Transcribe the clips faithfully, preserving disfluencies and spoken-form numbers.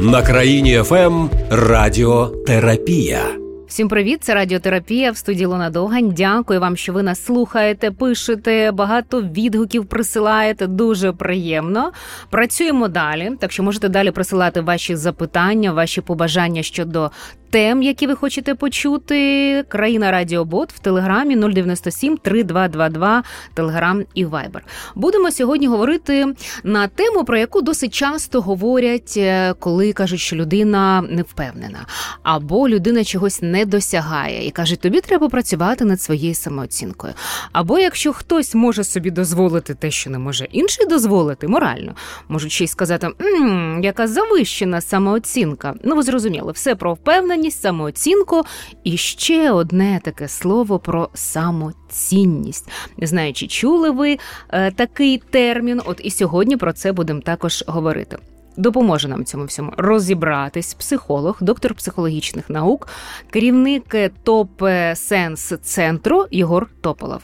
На країні ФМ Радіотерапія. Всім привіт, це Радіотерапія, в студії Луна Доганъ. Дякую вам, що ви нас слухаєте, пишете, багато відгуків присилаєте, дуже приємно. Працюємо далі, так що можете далі присилати ваші запитання, ваші побажання щодо тем, які ви хочете почути. Країна Радіобот в Телеграмі нуль дев'ять сім три два два два, Телеграм і Вайбер. Будемо сьогодні говорити на тему, про яку досить часто говорять, коли кажуть, що людина не впевнена, або людина чогось не досягає і кажуть, тобі треба працювати над своєю самооцінкою. Або якщо хтось може собі дозволити те, що не може інший дозволити, морально, можуть ще й сказати, «Ммм, яка завищена самооцінка». Ну, ви зрозуміли, все про впевненість, самооцінку і ще одне таке слово про самоцінність. Не знаю, чи чули ви е, такий термін, от і сьогодні про це будемо також говорити. Допоможе нам цьому всьому розібратись психолог, доктор психологічних наук, керівник ТОП-сенс-центру Єгор Тополов.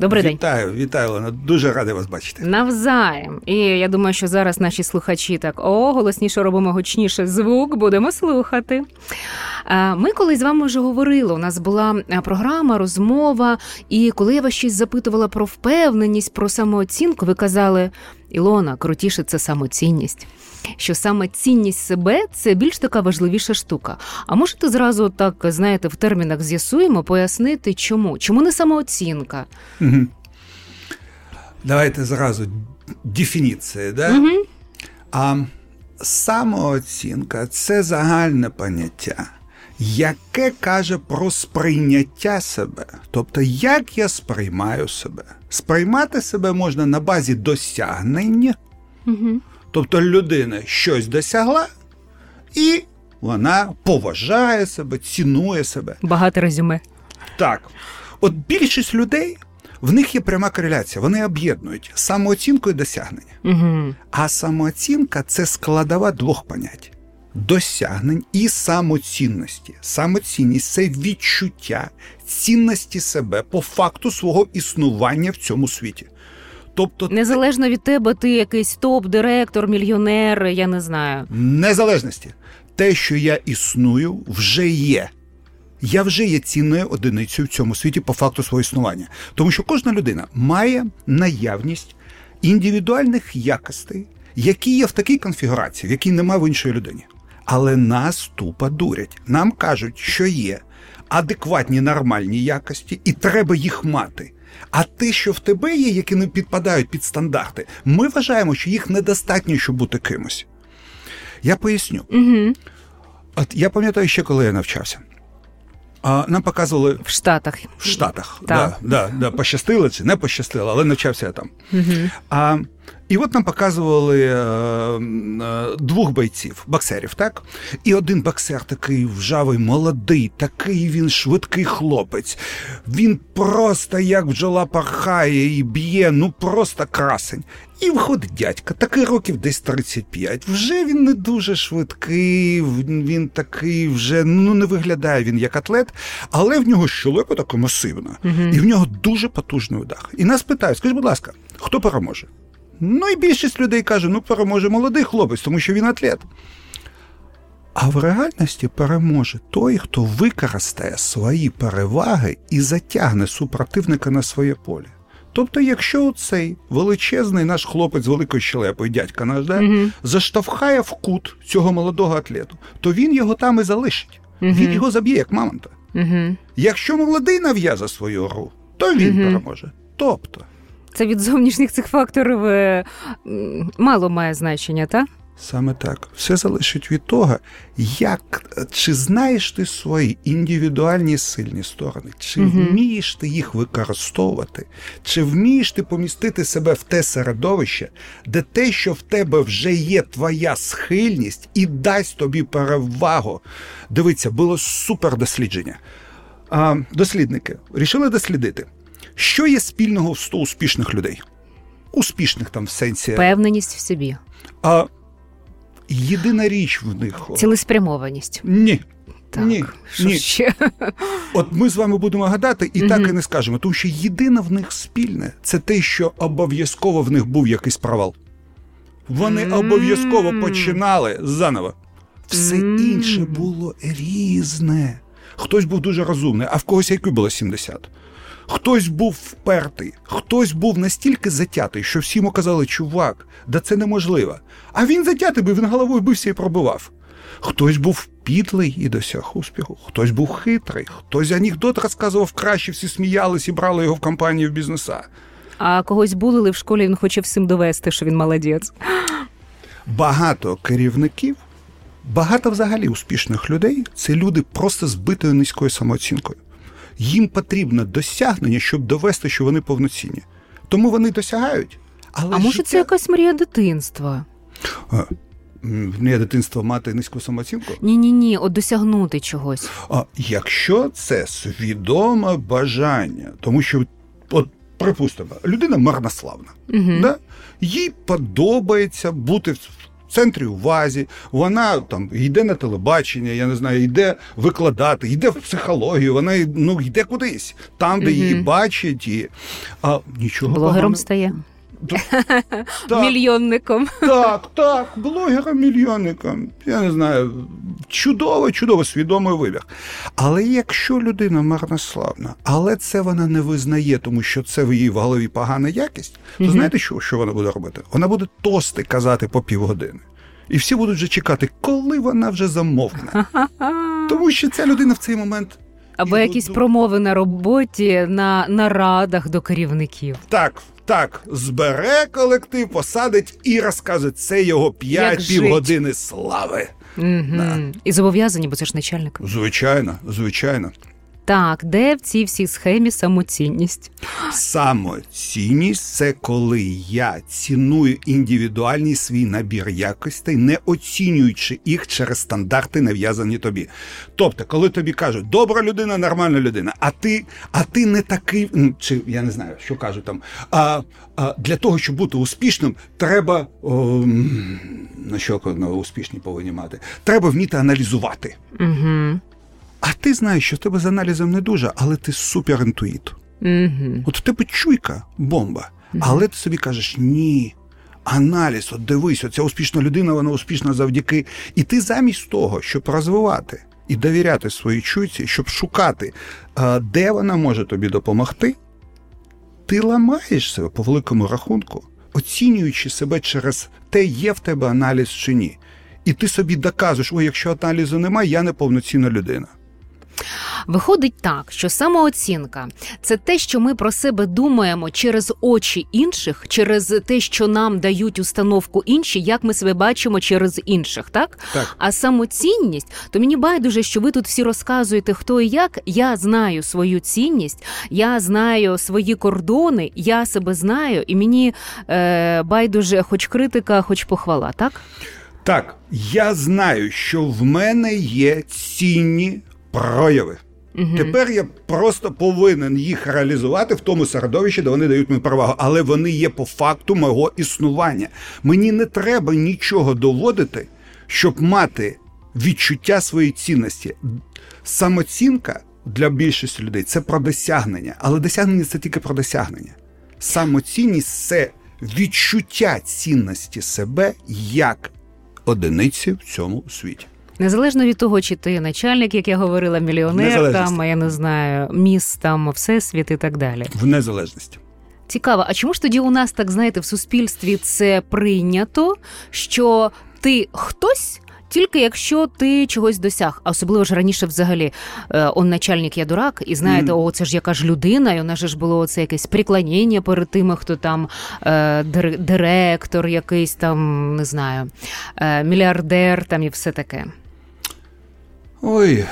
Добрий день. Вітаю, вітаю, Лена. Дуже радий вас бачити. Навзаєм. І я думаю, що зараз наші слухачі так, о, голосніше робимо, гучніше звук, будемо слухати. Ми колись з вами вже говорили, у нас була програма, розмова, і коли я вас щось запитувала про впевненість, про самооцінку, ви казали, Ілона, крутіше це самоцінність. Що саме цінність себе – це більш така важливіша штука. А можете зразу так, знаєте, в термінах з'ясуємо, пояснити, чому? Чому не самооцінка? Угу. Давайте зразу дефініції, да? Угу. А самооцінка – це загальне поняття, яке каже про сприйняття себе. Тобто, як я сприймаю себе. Сприймати себе можна на базі досягнень, угу. Тобто людина щось досягла, і вона поважає себе, цінує себе. Багато резюме. Так. От більшість людей, в них є пряма кореляція. Вони об'єднують самооцінку і досягнення. Угу. А самооцінка – це складова двох понять. Досягнень і самоцінності. Самоцінність – це відчуття цінності себе по факту свого існування в цьому світі. Тобто, незалежно від тебе, ти якийсь топ-директор, мільйонер, я не знаю. Незалежності. Те, що я існую, вже є. Я вже є цінною одиницею в цьому світі по факту свого існування. Тому що кожна людина має наявність індивідуальних якостей, які є в такій конфігурації, в якій немає в іншої людині. Але нас тупо дурять. Нам кажуть, що є адекватні, нормальні якості, і треба їх мати. А те, що в тебе є, які не підпадають під стандарти, ми вважаємо, що їх недостатньо, щоб бути кимось. Я поясню. Угу. От я пам'ятаю ще, коли я навчався. А, нам показували... В Штатах. В Штатах, так. Да, да, да, пощастило чи не пощастило, але навчався я там. Угу. А, і от нам показували а, а, двох бойців, боксерів, так? І один боксер такий вжавий, молодий, такий він швидкий хлопець. Він просто як бджола порхає і б'є, ну просто красень. І виходить дядька, такий років десь тридцять п'ять, вже він не дуже швидкий, він такий вже, ну не виглядає він як атлет, але в нього щелепа така масивна, mm-hmm. і в нього дуже потужний удар. І нас питають, скажіть, будь ласка, хто переможе? Ну і більшість людей каже, ну переможе молодий хлопець, тому що він атлет. А в реальності переможе той, хто використає свої переваги і затягне супротивника на своє поле. Тобто, якщо цей величезний наш хлопець з великою щелепою, дядька наш, да, mm-hmm. заштовхає в кут цього молодого атлету, то він його там і залишить. Mm-hmm. Він його заб'є, як мамонта. Mm-hmm. Якщо молодий нав'яже свою гру, то він mm-hmm. переможе. Тобто... Це від зовнішніх цих факторів мало має значення, так? Саме так. Все залежить від того, як, чи знаєш ти свої індивідуальні сильні сторони, чи mm-hmm. вмієш ти їх використовувати, чи вмієш ти помістити себе в те середовище, де те, що в тебе вже є твоя схильність і дасть тобі перевагу. Дивіться, було супер дослідження. А, дослідники рішили дослідити, що є спільного в сто успішних людей? Успішних там в сенсі... Впевненість в собі. А єдина річ в них... Цілеспрямованість. Ні. Так, ні. Що ні. Ще? От ми з вами будемо гадати і mm-hmm. так і не скажемо. Тому що єдине в них спільне – це те, що обов'язково в них був якийсь провал. Вони mm-hmm. обов'язково починали заново. Все інше було різне. Хтось був дуже розумний, а в когось ай к'ю було сімдесят. Хтось був впертий, хтось був настільки затятий, що всі йому казали, чувак, да це неможливо. А він затятий був, він головою бився і пробивав. Хтось був підлий і досяг успіху, хтось був хитрий, хтось анекдот розказував краще, всі сміялись і брали його в компанію в бізнеса. А когось булили в школі, він хоче всім довести, що він молодець. Багато керівників, багато взагалі успішних людей – це люди просто збитою низькою самооцінкою. Їм потрібно досягнення, щоб довести, що вони повноцінні. Тому вони досягають. Але а може життя... це якась мрія дитинства? Мрія дитинства мати низьку самооцінку? Ні-ні-ні, от досягнути чогось. А якщо це свідоме бажання, тому що, от, припустимо, людина марнославна, угу. да? Їй подобається бути в центрі увазі, вона там йде на телебачення, я не знаю, йде викладати, йде в психологію, вона ну, йде кудись, там, де угу. її бачать, і а, нічого блогером поганого. Стає. Так, мільйонником. Так, так, блогером-мільйонником. Я не знаю, чудово, чудово, свідомий вибір. Але якщо людина марнославна, але це вона не визнає, тому що це в її в голові погана якість, то угу. знаєте, що, що вона буде робити? Вона буде тости казати по півгодини. І всі будуть вже чекати, коли вона вже замовкне. Тому що ця людина в цей момент... Або якісь буду... промови на роботі, на нарадах до керівників. Так. Так, збере колектив, посадить і розкаже, це його п'ять-пів години слави. Mm-hmm. Да. І зобов'язані, бо це ж начальник. Звичайно, звичайно. Так, де в цій всій схемі самоцінність? Самоцінність – це коли я ціную індивідуальний свій набір якостей, не оцінюючи їх через стандарти, нав'язані тобі. Тобто, коли тобі кажуть, добра людина, нормальна людина, а ти, а ти не такий, чи я не знаю, що кажуть там, а, а для того, щоб бути успішним, треба, о, на що успішні повинні мати, треба вміти аналізувати. Угу. А ти знаєш, що в тебе з аналізом не дуже, але ти суперінтуїт. Mm-hmm. От в тебе чуйка, бомба, mm-hmm. але ти собі кажеш, ні, аналіз, от дивись, оця успішна людина, вона успішна завдяки. І ти замість того, щоб розвивати і довіряти своїй чуйці, щоб шукати, де вона може тобі допомогти, ти ламаєш себе по великому рахунку, оцінюючи себе через те, є в тебе аналіз чи ні. І ти собі доказуєш, ой, якщо аналізу немає, я не повноцінна людина. Виходить так, що самооцінка – це те, що ми про себе думаємо через очі інших, через те, що нам дають установку інші, як ми себе бачимо через інших, так? Так. А самоцінність, то мені байдуже, що ви тут всі розказуєте, хто і як. Я знаю свою цінність, я знаю свої кордони, я себе знаю, і мені е, байдуже хоч критика, хоч похвала, так? Так, я знаю, що в мене є цінні прояви. Угу. Тепер я просто повинен їх реалізувати в тому середовищі, де вони дають мені перевагу. Але вони є по факту мого існування. Мені не треба нічого доводити, щоб мати відчуття своєї цінності. Самооцінка для більшості людей – це про досягнення. Але досягнення – це тільки про досягнення. Самоцінність – це відчуття цінності себе як одиниці в цьому світі. Незалежно від того, чи ти начальник, як я говорила, мільйонер, там, я не знаю, міст, там, всесвіт і так далі. В незалежності. Цікаво, а чому ж тоді у нас, так знаєте, в суспільстві це прийнято, що ти хтось, тільки якщо ти чогось досяг, а особливо ж раніше взагалі, он начальник, я дурак, і знаєте, mm. о, це ж яка ж людина, і у нас же ж було це якесь приклонення перед тими, хто там е, директор, якийсь там, не знаю, е, мільярдер, там і все таке. Ой,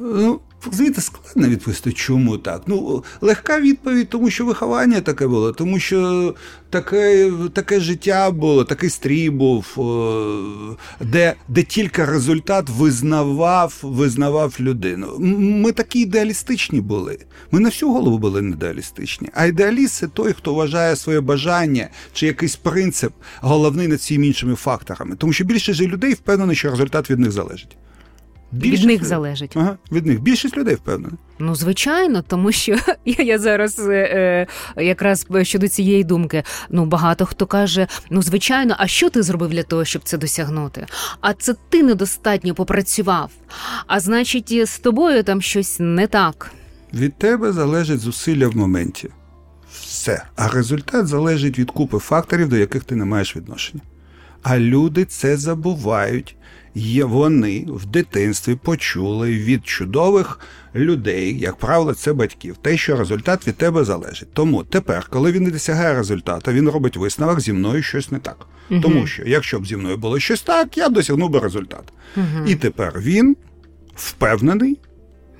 ну, звідти складно відповісти, чому так. Ну, легка відповідь, тому що виховання таке було, тому що таке, таке життя було, такий стрій був, де, де тільки результат визнавав, визнавав людину. Ми такі ідеалістичні були. Ми на всю голову були не ідеалістичні. А ідеаліст – це той, хто вважає своє бажання чи якийсь принцип головний над всіми іншими факторами. Тому що більше ж людей впевнено, що результат від них залежить. Більшість від них людей залежить. Ага, від них. Більшість людей впевнена. Ну, звичайно, тому що я зараз е, якраз щодо цієї думки, ну, багато хто каже, ну, звичайно, а що ти зробив для того, щоб це досягнути? А це ти недостатньо попрацював, а значить, з тобою там щось не так. Від тебе залежить зусилля в моменті. Все. А результат залежить від купи факторів, до яких ти не маєш відношення. А люди це забувають. Є вони в дитинстві почули від чудових людей, як правило, це батьків, те, що результат від тебе залежить. Тому тепер, коли він не досягає результату, він робить висновок, зі мною щось не так. Угу. Тому що, якщо б зі мною було щось так, я б досягнув би результат. Угу. І тепер він впевнений,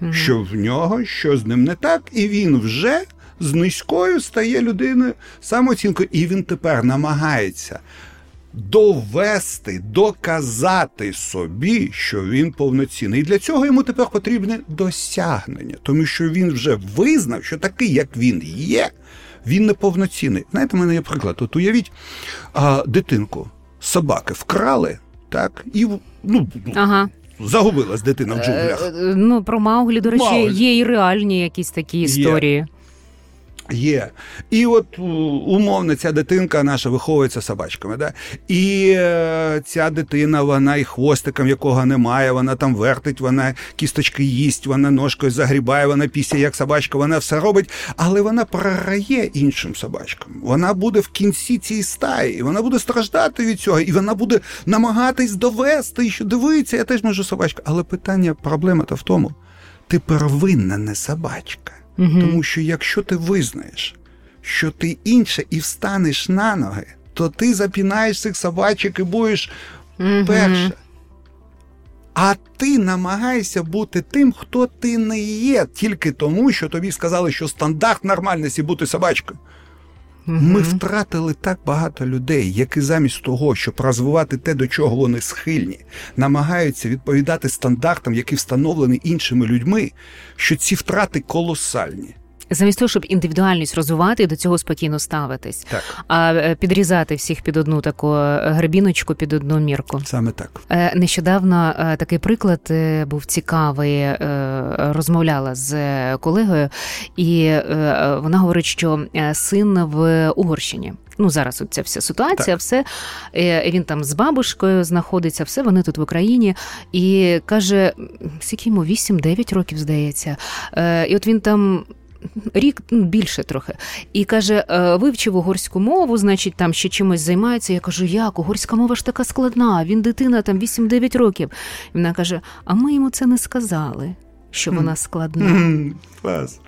угу, що в нього щось з ним не так, і він вже з низькою стає людиною самооцінкою, і він тепер намагається довести, доказати собі, що він повноцінний. І для цього йому тепер потрібне досягнення, тому що він вже визнав, що такий, як він є, він неповноцінний. Знаєте, в мене є приклад. От уявіть, а, дитинку собаки вкрали, так, і, ну, ага, загубилась дитина в джунглях. Е, ну, про Мауглі, до речі, Мауглі. Є і реальні якісь такі історії. Є. Є. І от, умовно, ця дитинка наша виховується собачками, да? І е, ця дитина, вона і хвостиком, якого немає, вона там вертить, вона кісточки їсть, вона ножкою загрібає, вона після, як собачка, вона все робить, але вона програє іншим собачкам. Вона буде в кінці цієї стаї, вона буде страждати від цього, і вона буде намагатись довести, що дивиться, я теж можу собачка. Але питання, проблема-то в тому, ти первинна не собачка. Угу. Тому що якщо ти визнаєш, що ти інше і встанеш на ноги, то ти запінаєш цих собачок і будеш, угу, перша. А ти намагаєшся бути тим, хто ти не є, тільки тому, що тобі сказали, що стандарт нормальності бути собачкою. Угу. Ми втратили так багато людей, які замість того, щоб розвивати те, до чого вони схильні, намагаються відповідати стандартам, які встановлені іншими людьми, що ці втрати колосальні. Замість того, щоб індивідуальність розвивати і до цього спокійно ставитись, так, а підрізати всіх під одну таку гребіночку, під одну мірку. Саме так. Нещодавно такий приклад був цікавий. Розмовляла з колегою, і вона говорить, що син в Угорщині. Ну, зараз от ця вся ситуація, так, все, він там з бабушкою знаходиться, все, вони тут в Україні, і каже, скільки йому, вісім-дев'ять років, здається, і от він там рік, більше трохи. І каже, вивчив угорську мову, значить, там ще чимось займається. Я кажу, як? Угорська мова ж така складна. Він дитина, там, вісім-дев'ять років. І вона каже, а ми йому це не сказали, що вона складна. Mm-hmm.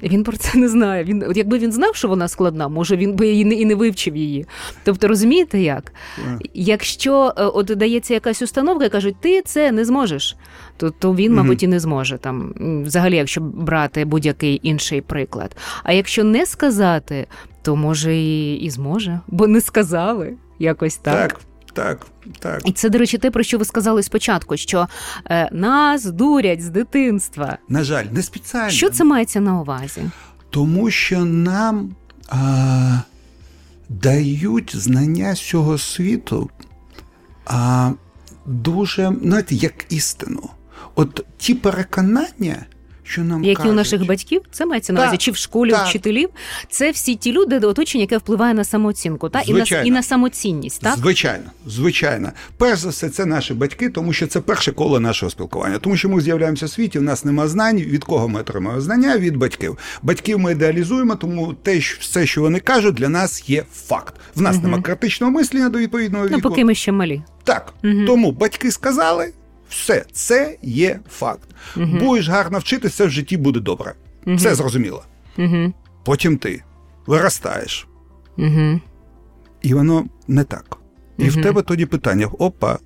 Він про це не знає. Він, от якби він знав, що вона складна, може, він би і не, і не вивчив її. Тобто, розумієте, як? Yeah. Якщо от дається якась установка і кажуть, ти це не зможеш, то, то він, mm-hmm, мабуть, і не зможе. Там, взагалі, якщо брати будь-який інший приклад. А якщо не сказати, то, може, і, і зможе. Бо не сказали якось так. Так. Так, так. І це, до речі, те, про що ви сказали спочатку, що е, нас дурять з дитинства. На жаль, не спеціально. Що це мається на увазі? Тому що нам е, дають знання цього світу е, дуже, знаєте, як істину. От ті переконання, що нам які кажуть, у наших батьків, це мається на увазі, чи в школі, так, вчителів, це всі ті люди, до оточення, яке впливає на самооцінку, та? І, на, і на самоцінність. Так? Звичайно, звичайно. Перш за все, це наші батьки, тому що це перше коло нашого спілкування. Тому що ми з'являємося в світі, в нас нема знань, від кого ми отримаємо знання? Від батьків. Батьків ми ідеалізуємо, тому те, що, все, що вони кажуть, для нас є факт. В нас, угу, нема критичного мислення до відповідного віку. Ну, поки ми ще малі. Так, угу, тому батьки сказали, все, це є факт. Uh-huh. Будеш гарно вчитися, в житті буде добре. Uh-huh. Це зрозуміло. Uh-huh. Потім ти виростаєш. Uh-huh. І воно не так. Uh-huh. І в тебе тоді питання, опа,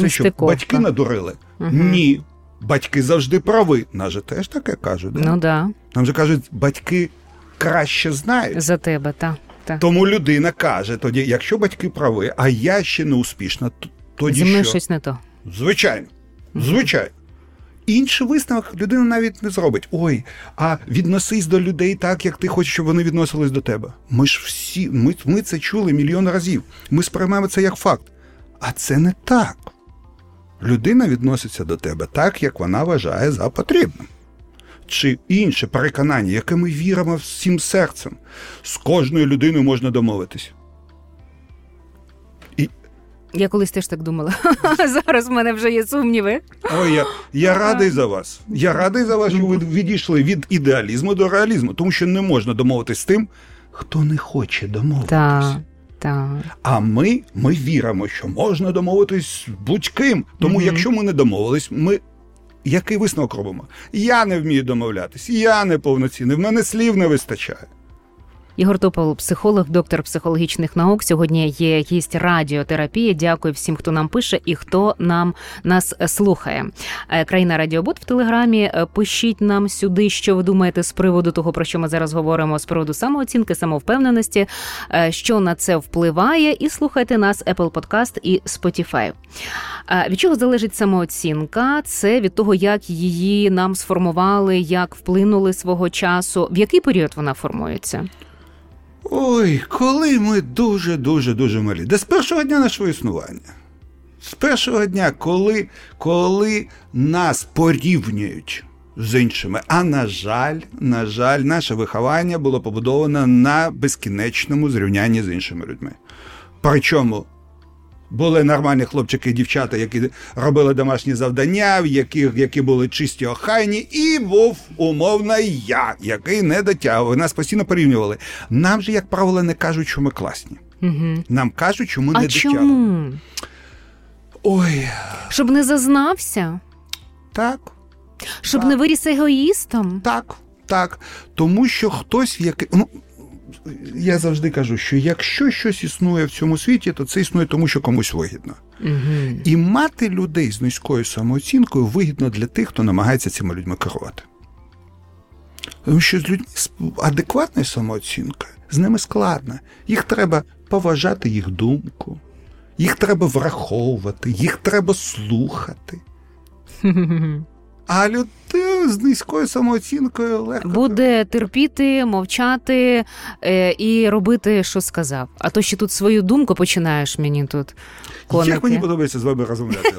це що, батьки надурили? Uh-huh. Ні, батьки завжди прави. Нам же теж таке кажуть. Да? Ну, да. Нам же кажуть, батьки краще знають. За тебе, так. Та. Тому людина каже тоді, якщо батьки прави, а я ще не успішна, тоді що? Щось не то. Звичайно, звичайно. Інший висновок людина навіть не зробить. Ой, а відносись до людей так, як ти хочеш, щоб вони відносились до тебе. Ми ж всі, ми, ми це чули мільйон разів. Ми сприймаємо це як факт. А це не так. людина відноситься до тебе так, як вона вважає за потрібне. Чи інше переконання, яке ми віримо всім серцем. З кожною людиною можна домовитись. І... Я колись теж так думала. Зараз в мене вже є сумніви. Ой, я, я радий за вас. Я радий за вас, що ви відійшли від ідеалізму до реалізму. Тому що не можна домовитись з тим, хто не хоче домовитись. Так, так. А ми, ми віримо, що можна домовитись з будь-ким. Тому mm-hmm. якщо ми не домовились, ми... Який висновок робимо? Я не вмію домовлятись, я не повноцінний, в мене слів не вистачає. Єгор Тополов, психолог, доктор психологічних наук. Сьогодні є гість радіотерапії. Дякую всім, хто нам пише і хто нам нас слухає. Країна Радіобот в Телеграмі. Пишіть нам сюди, що ви думаєте з приводу того, про що ми зараз говоримо, з приводу самооцінки, самовпевненості, що на це впливає. І слухайте нас Apple Podcast і Spotify. Від чого залежить самооцінка? Це від того, як її нам сформували, як вплинули свого часу. В який період вона формується? Ой, коли ми дуже-дуже-дуже малі. Де з першого дня нашого існування. З першого дня, коли, коли нас порівнюють з іншими. А на жаль, на жаль, наше виховання було побудовано на безкінечному зрівнянні з іншими людьми. Причому були нормальні хлопчики і дівчата, які робили домашні завдання, в яких, які були чисті, охайні, і був умовно я, який не дотягував. Нас постійно порівнювали. Нам же, як правило, не кажуть, що ми класні. Угу. Нам кажуть, що ми а не дотягували. Ой. Щоб не зазнався? Так. Щоб так. не виріс егоїстом? Так, так. Тому що хтось, в який... Ну, я завжди кажу, що якщо щось існує в цьому світі, то це існує тому, що комусь вигідно. Угу. І мати людей з низькою самооцінкою вигідно для тих, хто намагається цими людьми керувати. Тому що з людьми з адекватною самооцінкою, з ними складно. Їх треба поважати, їх думку, їх треба враховувати, їх треба слухати. А людина з низькою самооцінкою легко... Буде терпіти, мовчати е, і робити, що сказав. А то ще тут свою думку починаєш мені тут конити. Як мені подобається з вами розмовляти.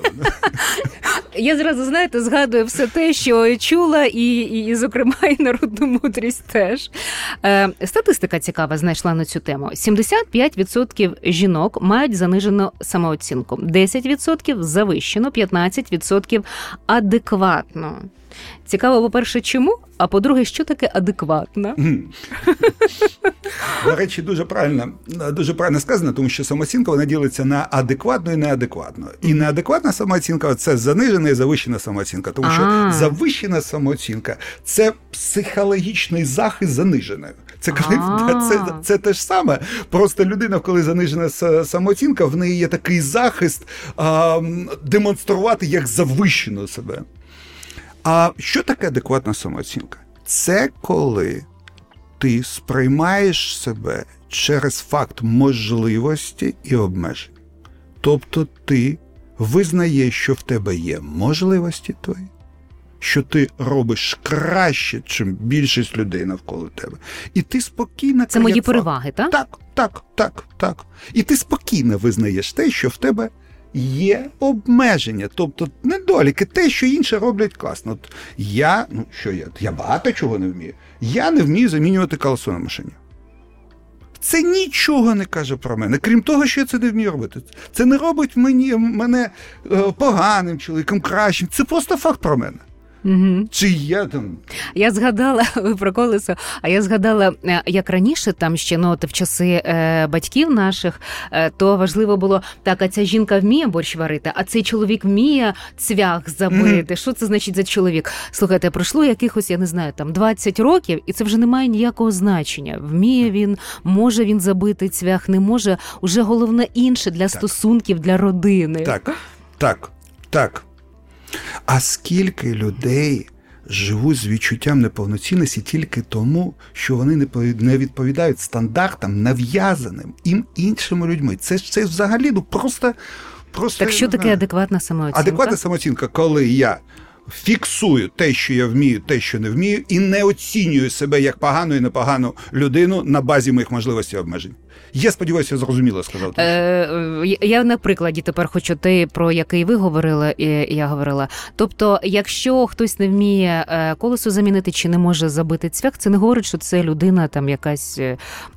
Я зразу, знаєте, згадую все те, що чула, і, і зокрема, і народну мудрість теж. Е, статистика цікава знайшла на цю тему. сімдесят п'ять відсотків жінок мають занижену самооцінку, десять відсотків завищено, п'ятнадцять відсотків адекватно. Цікаво, по-перше, чому, а по-друге, що таке адекватно? До речі, дуже правильно, дуже правильно сказано, тому що самооцінка, вона ділиться на адекватну і неадекватну. І неадекватна самооцінка – це занижена і завищена самооцінка, тому що завищена самооцінка – це психологічний захист заниженої. Це, коли, це, це те ж саме, просто людина, коли занижена самооцінка, в неї є такий захист а, демонструвати як завищену себе. А що таке адекватна самооцінка? Це коли ти сприймаєш себе через факт можливості і обмежень. Тобто ти визнаєш, що в тебе є можливості твої, що ти робиш краще, чим більшість людей навколо тебе. І ти спокійно... Це мої переваги, так? Так, так, так, так. І ти спокійно визнаєш те, що в тебе є обмеження, тобто недоліки, те, що інші роблять класно. От я, ну що я, я багато чого не вмію. Я не вмію замінювати колесо на машині. Це нічого не каже про мене, крім того, що я це не вмію робити. Це не робить мені, мене поганим чоловіком, кращим. Це просто факт про мене. Угу. Чи я там... Я згадала, ви про колесо, а я згадала, як раніше там ще, ну, в часи е, батьків наших, е, то важливо було, так, а ця жінка вміє борщ варити, а цей чоловік вміє цвях забити. Mm-hmm. Що це значить за чоловік? Слухайте, пройшло якихось, я не знаю, там, двадцять років, і це вже не має ніякого значення. Вміє він, може він забити цвях, не може. Уже головне інше для так. стосунків, для родини. Так, так, так. А скільки людей живуть з відчуттям неповноцінності тільки тому, що вони не відповідають стандартам, нав'язаним їм іншими людьми. Це ж це взагалі ну, просто, просто... Так що таке адекватна самооцінка? Адекватна самооцінка, коли я фіксую те, що я вмію, те, що не вмію, і не оцінюю себе як погану і непогану людину на базі моїх можливостей і обмежень. Я сподіваюся, зрозуміло сказав. Е, я на прикладі тепер хочу те, про який ви говорили, і я говорила. Тобто, якщо хтось не вміє колесо замінити чи не може забити цвях, це не говорить, що це людина там якась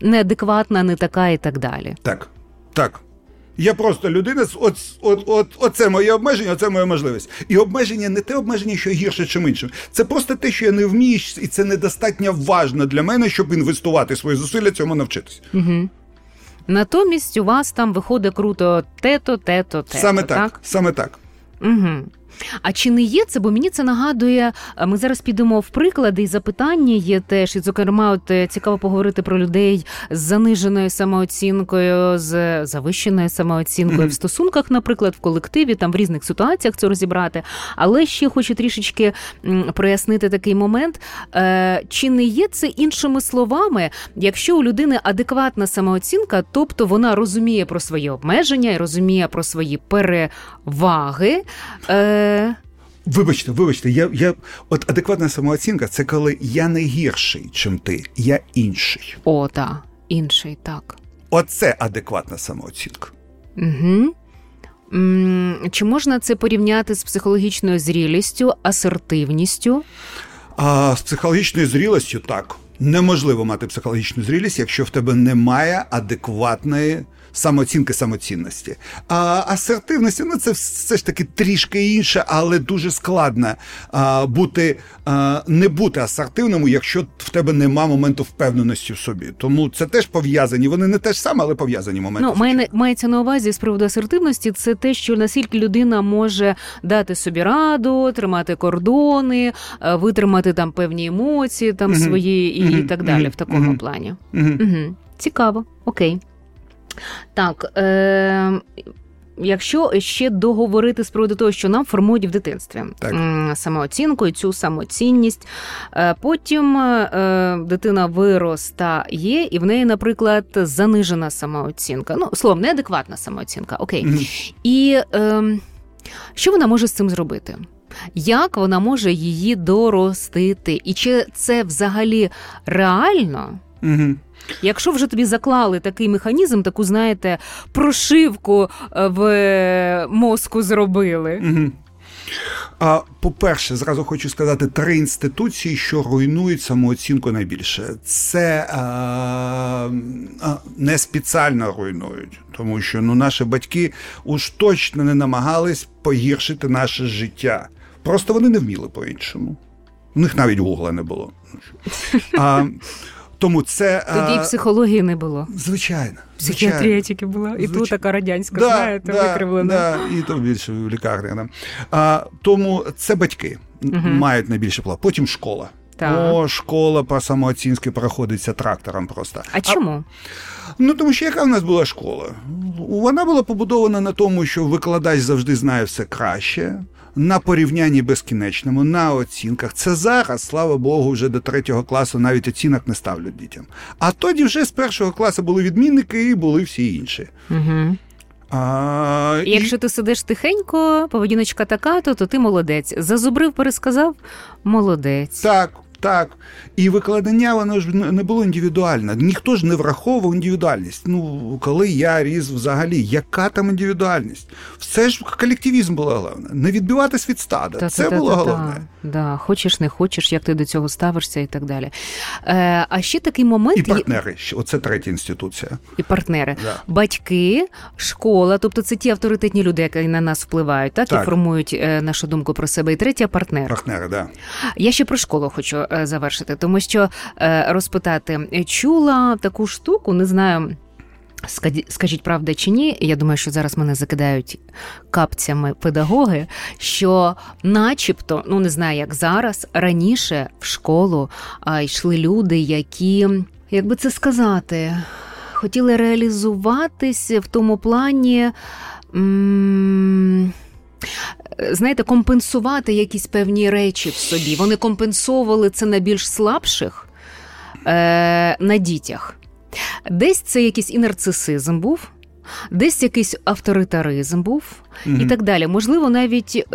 неадекватна, не така і так далі. Так, так. Я просто людина, от, от, от, оце моє обмеження, оце моя можливість. І обмеження не те обмеження, що гірше чи менше. Це просто те, що я не вмію, і це недостатньо важно для мене, щоб інвестувати свої зусилля, цьому навчитись. Угу. Натомість у вас там виходить круто те-то, те-то, те-то. Саме так, так? саме так. Угу. А чи не є це, бо мені це нагадує, ми зараз підемо в приклади і запитання є теж, і, зокрема, от, цікаво поговорити про людей з заниженою самооцінкою, з завищеною самооцінкою mm-hmm. в стосунках, наприклад, в колективі, там в різних ситуаціях це розібрати. Але ще хочу трішечки прояснити такий момент. Чи не є це іншими словами, якщо у людини адекватна самооцінка, тобто вона розуміє про свої обмеження і розуміє про свої переваги, Вибачте, вибачте, я, я... от адекватна самооцінка – це коли я не гірший, чим ти, я інший. О, так, інший, так. Оце адекватна самооцінка. Угу. М-м- чи можна це порівняти з психологічною зрілістю, асертивністю? А, з психологічною зрілістю – так. Неможливо мати психологічну зрілість, якщо в тебе немає адекватної самооцінки, самоцінності. А асертивності, ну, це все ж таки трішки інше, але дуже складно а, бути, а, не бути асертивним, якщо в тебе нема моменту впевненості в собі. Тому це теж пов'язані, вони не те ж саме, але пов'язані моменти. Ну, має, мається на увазі з приводу асертивності, це те, що наскільки людина може дати собі раду, тримати кордони, витримати там певні емоції там, mm-hmm. свої і, mm-hmm. і так далі, mm-hmm. в такому mm-hmm. плані. Mm-hmm. Mm-hmm. Цікаво, окей. Так, е- якщо ще договорити з приводу того, що нам формують в дитинстві так. самооцінку і цю самоцінність, е- потім е- дитина виростає, і в неї, наприклад, занижена самооцінка. Ну, словом, неадекватна самооцінка, окей. Mm-hmm. І е- що вона може з цим зробити? Як вона може її доростити? І чи це взагалі реально? Mm-hmm. Якщо вже тобі заклали такий механізм, таку, знаєте, прошивку в мозку зробили. Угу. А, по-перше, зразу хочу сказати, три інституції, що руйнують самооцінку найбільше. Це а, а, не спеціально руйнують, тому що ну, наші батьки уж точно не намагались погіршити наше життя. Просто вони не вміли по-іншому. У них навіть гугла не було. А... Тому це, тоді а... психології не було. Звичайно. Психіатрія тільки була. І тут така радянська, да, знаєте, да, викривлена. Так, да, і то більше в лікарні. А, тому це батьки угу. мають найбільше плав. Потім школа. Так. О, школа по самооцінці проходиться трактором просто. А, а чому? Ну, тому що яка в нас була школа? Вона була побудована на тому, що викладач завжди знає все краще. На порівнянні безкінечному, на оцінках. Це зараз, слава Богу, вже до третього класу навіть оцінок не ставлять дітям. А тоді вже з першого класу були відмінники і були всі інші. Угу. А, і якщо і... ти сидиш тихенько, поведіночка така, то, то ти молодець. Зазубрив, пересказав – молодець. Так. Так, і викладення, воно ж не було індивідуальне. Ніхто ж не враховував індивідуальність. Ну, коли я ріс взагалі, яка там індивідуальність? Все ж колективізм було головне. Не відбиватись від стада. Та, Це та, було та, головне. Та, та. Хочеш, не хочеш, як ти до цього ставишся і так далі. Е, а ще такий момент... І партнери. Оце третя інституція. І партнери. Да. Батьки, школа, тобто це ті авторитетні люди, які на нас впливають, так? так. І формують нашу думку про себе. І третя – партнери. Партнери, да. Я ще про школу хочу завершити, тому що розпитати, чула таку штуку, не знаю, скажіть, правда чи ні, я думаю, що зараз мене закидають капцями педагоги, що начебто, ну не знаю, як зараз, раніше в школу йшли люди, які, як би це сказати, хотіли реалізуватись в тому плані, м- знаєте, компенсувати якісь певні речі в собі. Вони компенсовували це на більш слабших, е- на дітях. Десь це якийсь і нарцисизм був, десь якийсь авторитаризм був mm-hmm. і так далі. Можливо, навіть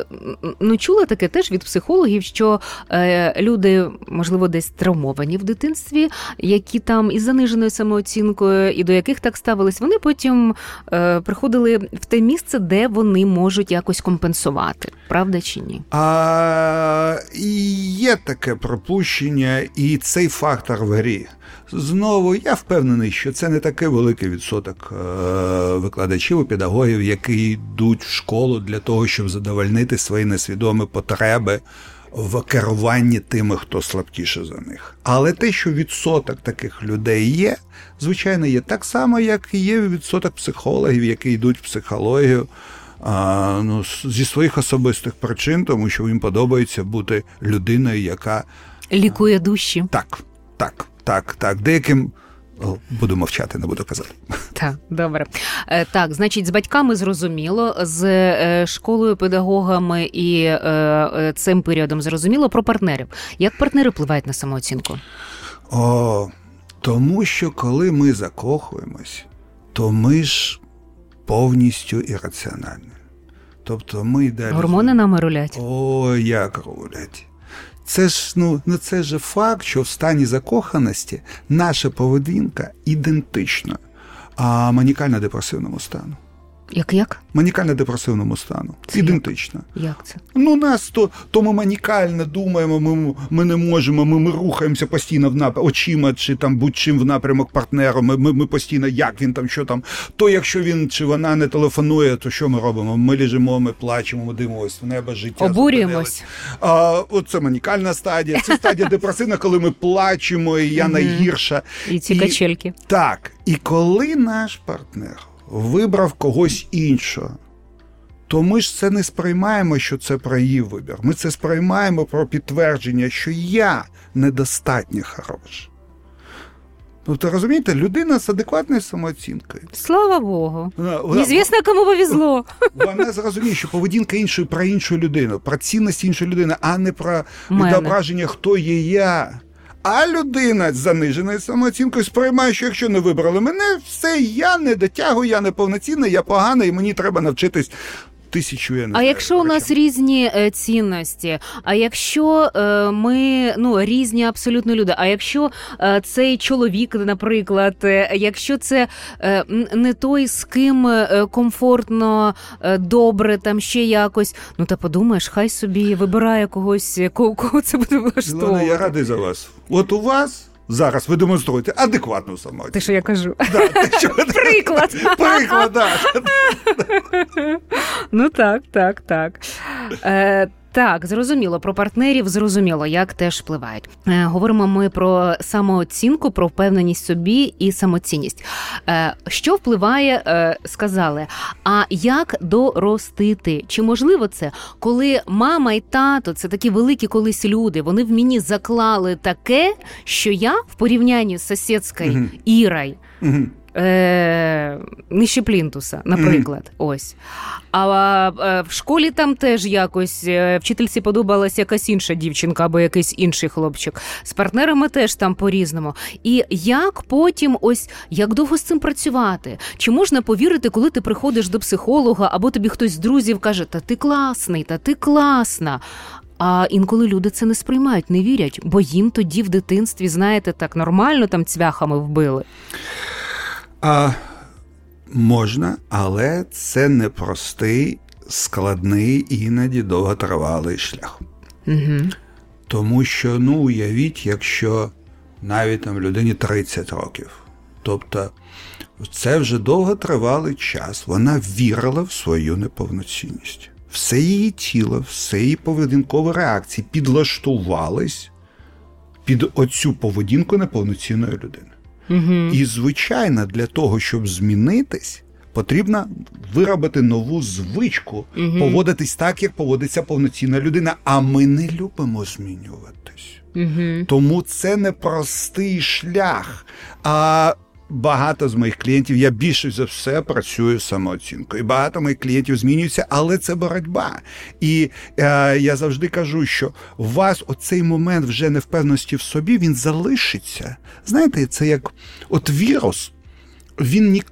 ну, чула таке теж від психологів, що е, люди, можливо, десь травмовані в дитинстві, які там із заниженою самооцінкою, і до яких так ставились, вони потім е, приходили в те місце, де вони можуть якось компенсувати. Правда чи ні? А, є таке пропущення, і цей фактор в грі. Знову, я впевнений, що це не такий великий відсоток викладачів і педагогів, які йдуть в школу для того, щоб задовольнити свої несвідомі потреби в керуванні тими, хто слабкіше за них. Але те, що відсоток таких людей є, звичайно, є так само, як і є відсоток психологів, які йдуть в психологію а, ну, зі своїх особистих причин, тому що їм подобається бути людиною, яка... лікує душі. Так, так. Так, так, деяким... Буду мовчати, не буду казати. Так, добре. Так, значить, з батьками зрозуміло, з школою, педагогами і цим періодом зрозуміло. Про партнерів. Як партнери впливають на самооцінку? О, тому що коли ми закохуємось, то ми ж повністю ірраціональні. Тобто ми далі... Гормони нами рулять. О, як рулять. Це ж, ну, ну, це ж факт, що в стані закоханості наша поведінка ідентична а манікально-депресивному стану. Як-як? Манікально-депресивному стану. Це ідентична. Як? як це? Ну, нас то, то ми манікально думаємо, ми, ми не можемо, ми, ми рухаємося постійно в напрям, очима чи там будь-чим в напрямок партнеру, ми, ми, ми постійно, як він там, що там. То якщо він чи вона не телефонує, то що ми робимо? Ми лежимо, ми плачемо, ми дивимося в небо, життя. Обурюємось. А, оце манікальна стадія. Це стадія депресивна, коли ми плачемо, і я найгірша. І ці качельки. Так. І коли наш партнер вибрав когось іншого, то ми ж це не сприймаємо, що це про її вибір. Ми це сприймаємо про підтвердження, що я недостатньо хорош. Тобто, розумієте, людина з адекватною самооцінкою. Слава Богу. Вона, незвісно, кому повезло. Вона зрозуміє, що поведінка іншої про іншу людину, про цінність іншої людини, а не про відображення, хто є я. А людина з заниженою самооцінкою сприймає, що якщо не вибрали мене, все, я не дотягую, я неповноцінний, я поганий, і мені треба навчитись тисячу, я не а знаю. А якщо причому у нас різні е, цінності, а якщо е, ми, ну, різні абсолютно люди, а якщо е, цей чоловік, наприклад, е, якщо це е, не той, з ким е, комфортно, е, добре, там ще якось, ну, та подумаєш, хай собі вибирає когось, кого, кого це буде влаштовувати. Ладно, я радий за вас. От у вас зараз ви демонструєте адекватну самооцінку. Те, що я кажу. Да, те, що... Приклад. Приклад, так. Ну так, так, так. Е, так, зрозуміло. Про партнерів зрозуміло, як теж впливають. Е, говоримо ми про самооцінку, про впевненість собі і самоцінність. Е, що впливає, е, сказали, а як доростити? Чи можливо це, коли мама і тато, це такі великі колись люди, вони в мені заклали таке, що я в порівнянні з сусідською mm-hmm. Ірою, mm-hmm. Е, нижче плінтуса, наприклад, mm. ось. А е, в школі там теж якось е, вчительці подобалася якась інша дівчинка або якийсь інший хлопчик. З партнерами теж там по-різному. І як потім ось, як довго з цим працювати? Чи можна повірити, коли ти приходиш до психолога, або тобі хтось з друзів каже, та ти класний, та ти класна. А інколи люди це не сприймають, не вірять, бо їм тоді в дитинстві, знаєте, так нормально там цвяхами вбили. А, можна, але це непростий, складний, іноді довготривалий шлях. Угу. Тому що, ну, уявіть, якщо навіть там людині тридцять років, тобто це вже довготривалий час, вона вірила в свою неповноцінність. Все її тіло, все її поведінкові реакції підлаштувались під оцю поведінку неповноцінної людини. Угу. І, звичайно, для того, щоб змінитись, потрібно виробити нову звичку, угу. поводитись так, як поводиться повноцінна людина. А ми не любимо змінюватись. Угу. Тому це непростий шлях. А багато з моїх клієнтів, я більше за все працюю з самооцінкою. І багато моїх клієнтів змінюються, але це боротьба. І е, я завжди кажу, що у вас оцей момент вже невпевненості в собі, він залишиться. Знаєте, це як от вірус, він ніколи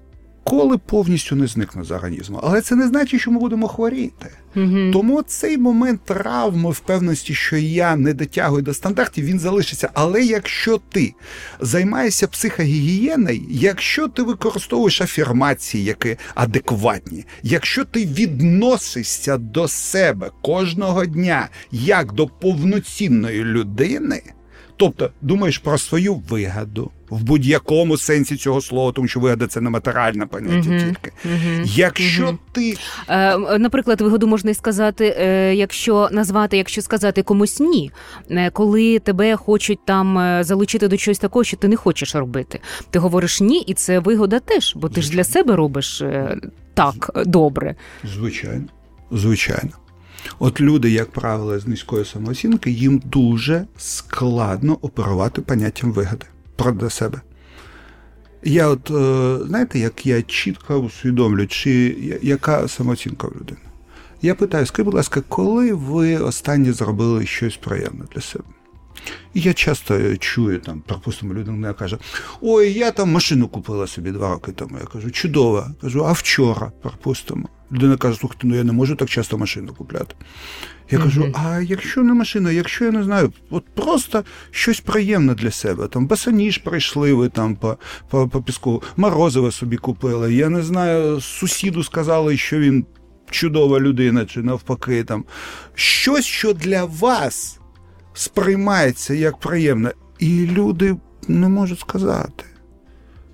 ніколи повністю не зникне з організму. Але це не значить, що ми будемо хворіти. Угу. Тому цей момент травми, впевненості, що я не дотягую до стандартів, він залишиться. Але якщо ти займаєшся психогігієною, якщо ти використовуєш афірмації, які адекватні, якщо ти відносишся до себе кожного дня як до повноцінної людини, тобто думаєш про свою вигоду, в будь-якому сенсі цього слова, тому що вигода – це не матеріальне поняття uh-huh. тільки. Uh-huh. Якщо uh-huh. ти... Е, наприклад, вигоду можна сказати, е, якщо назвати, якщо сказати комусь ні, е, коли тебе хочуть там е, залучити до чогось такого, що ти не хочеш робити. Ти говориш ні, і це вигода теж, бо ти Звичайно. Ж для себе робиш е, так З... добре. Звичайно. Звичайно. От люди, як правило, з низької самооцінки, їм дуже складно оперувати поняттям вигоди. Проти себе. Я от, знаєте, як я чітко усвідомлю, чи яка самооцінка в людини. Я питаю, скажіть, будь ласка, коли ви останнє зробили щось приємне для себе? І я часто чую, там, припустимо, людина каже, ой, я там машину купила собі два роки тому. Я кажу, чудово. Кажу, а вчора, припустимо. Людина каже, слухайте, ну я не можу так часто машину купляти. Я mm-hmm. кажу, а якщо не машина, якщо я не знаю, от просто щось приємне для себе. Там босоніж прийшли ви там по, по, по піску, морозиво собі купили, я не знаю, сусіду сказали, що він чудова людина, чи навпаки там. Щось, що для вас сприймається як приємне, і люди не можуть сказати.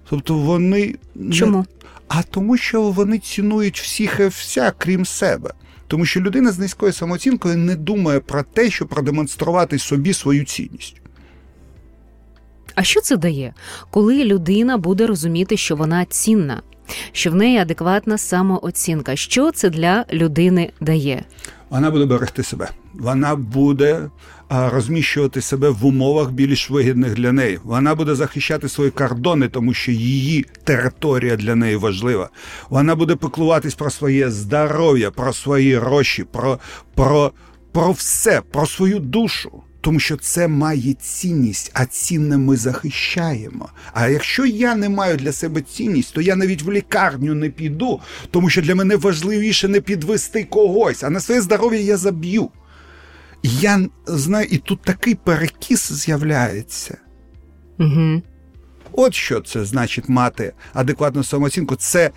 Тобто вони... Чому? Не... А тому, що вони цінують всіх і вся, крім себе. Тому що людина з низькою самооцінкою не думає про те, щоб продемонструвати собі свою цінність. А що це дає? Коли людина буде розуміти, що вона цінна, що в неї адекватна самооцінка. Що це для людини дає? Вона буде берегти себе. Вона буде розміщувати себе в умовах більш вигідних для неї. Вона буде захищати свої кордони, тому що її територія для неї важлива. Вона буде піклуватись про своє здоров'я, про свої гроші, про, про, про все, про свою душу. Тому що це має цінність, а цінне ми захищаємо. А якщо я не маю для себе цінність, то я навіть в лікарню не піду, тому що для мене важливіше не підвести когось, а на своє здоров'я я заб'ю. Я знаю, і тут такий перекіс з'являється. Угу. От що це значить мати адекватну самооцінку. Це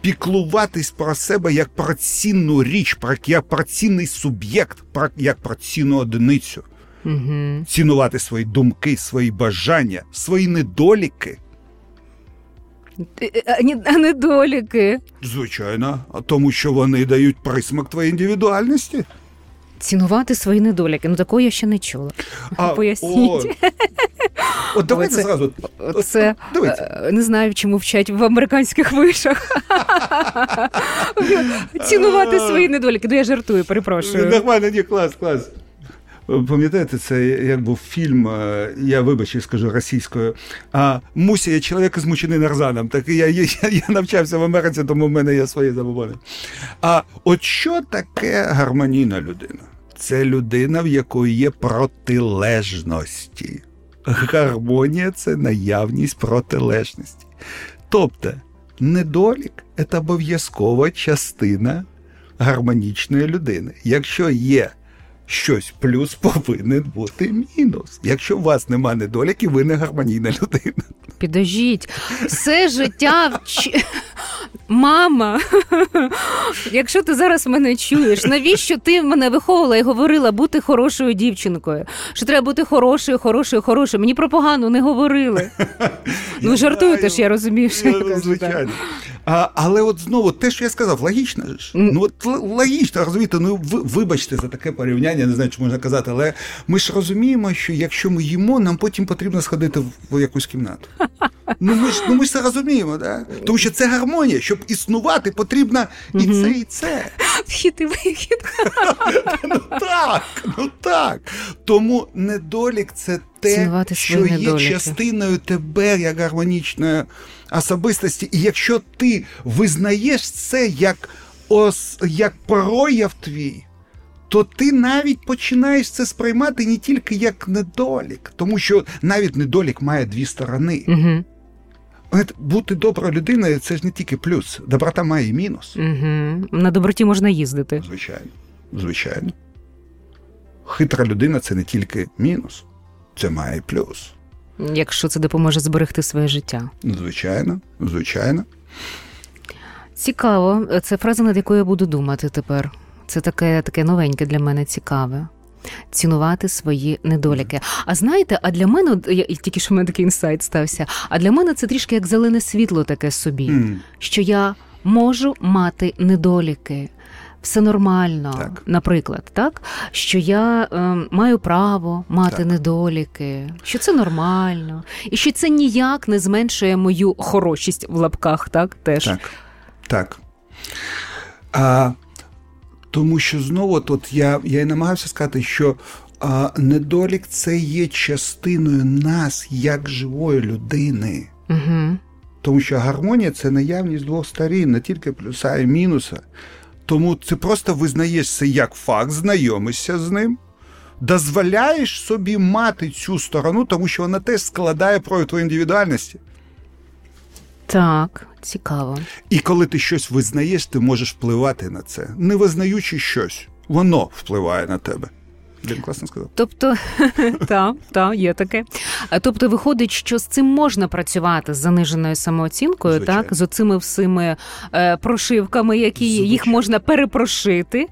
піклуватись про себе як про цінну річ, як про цінний суб'єкт, як про цінну одиницю. Угу. Цінувати свої думки, свої бажання, свої недоліки. А недоліки? Звичайно, тому що вони дають присмак твоєї індивідуальності. Цінувати свої недоліки. Ну, такого я ще не чула. А, Поясніть. О, от давайте зразу. Це, не знаю, чому вчать в американських вишах. Цінувати свої недоліки. Ну, я жартую, перепрошую. Нормально, ні, клас, клас. Пам'ятаєте, це як був фільм, я, вибачте, скажу російською, а «Муся, я чоловік змучений нарзаном». Так я, я, я навчався в Америці, тому в мене є свої забобони. А от що таке гармонійна людина? Це людина, в якої є протилежності. Гармонія – це наявність протилежності. Тобто, недолік – це обов'язкова частина гармонічної людини. Якщо є щось плюс, повинен бути мінус. Якщо у вас нема недоліків, ви не гармонійна людина. Підожіть. Все життя вч... Мама, якщо ти зараз мене чуєш, навіщо ти мене виховувала і говорила бути хорошою дівчинкою? Що треба бути хорошою, хорошою, хорошою. Мені про погану не говорили. Ну, жартуєте ж, я розумію. Звичайно. А, але от знову, те, що я сказав, логічно ж. Ну, от логічно, розумієте, ну, ви, вибачте за таке порівняння, я не знаю, чи можна казати, але ми ж розуміємо, що якщо ми їмо, нам потім потрібно сходити в якусь кімнату. Ну, ми ж, ну, ми ж це розуміємо, да? Тому що це гармонія, щоб існувати, потрібно і угу. це, і це. Вхід і вихід. Ну, так, ну, так. Тому недолік – це те, що є недоліки. Частиною тебе як гармонічної особистості. І якщо ти визнаєш це як, ос, як прояв твій, то ти навіть починаєш це сприймати не тільки як недолік. Тому що навіть недолік має дві сторони. Угу. Бути доброю людиною – це ж не тільки плюс. Доброта має і мінус. Угу. На доброті можна їздити. Звичайно. Звичайно. Хитра людина – це не тільки мінус. Це має і плюс. Якщо це допоможе зберегти своє життя. Звичайно. Звичайно. Цікаво. Це фраза, над якою я буду думати тепер. Це таке, таке новеньке для мене цікаве. Цінувати свої недоліки. А знаєте, а для мене, я, тільки що в мене такий інсайт стався, а для мене це трішки як зелене світло таке собі, mm. що я можу мати недоліки. Все нормально, так. Наприклад, так? Що я е, маю право мати так. недоліки, що це нормально, і що це ніяк не зменшує мою хорошість в лапках, так? Теж. Так, так. А... Тому що, знову, тут я, я і намагався сказати, що а, недолік – це є частиною нас, як живої людини. Угу. Тому що гармонія – це наявність двох сторін, не тільки плюса і мінуса. Тому ти просто визнаєш це як факт, знайомишся з ним, дозволяєш собі мати цю сторону, тому що вона теж складає прояв твоєї індивідуальності. Так, цікаво. І коли ти щось визнаєш, ти можеш впливати на це. Не визнаючи щось, воно впливає на тебе. Він класно сказав. Тобто, та, та, є таке. Тобто, виходить, що з цим можна працювати, з заниженою самооцінкою, звичайно. Так, з оцими всіми е, прошивками, які звичайно. Їх можна перепрошити,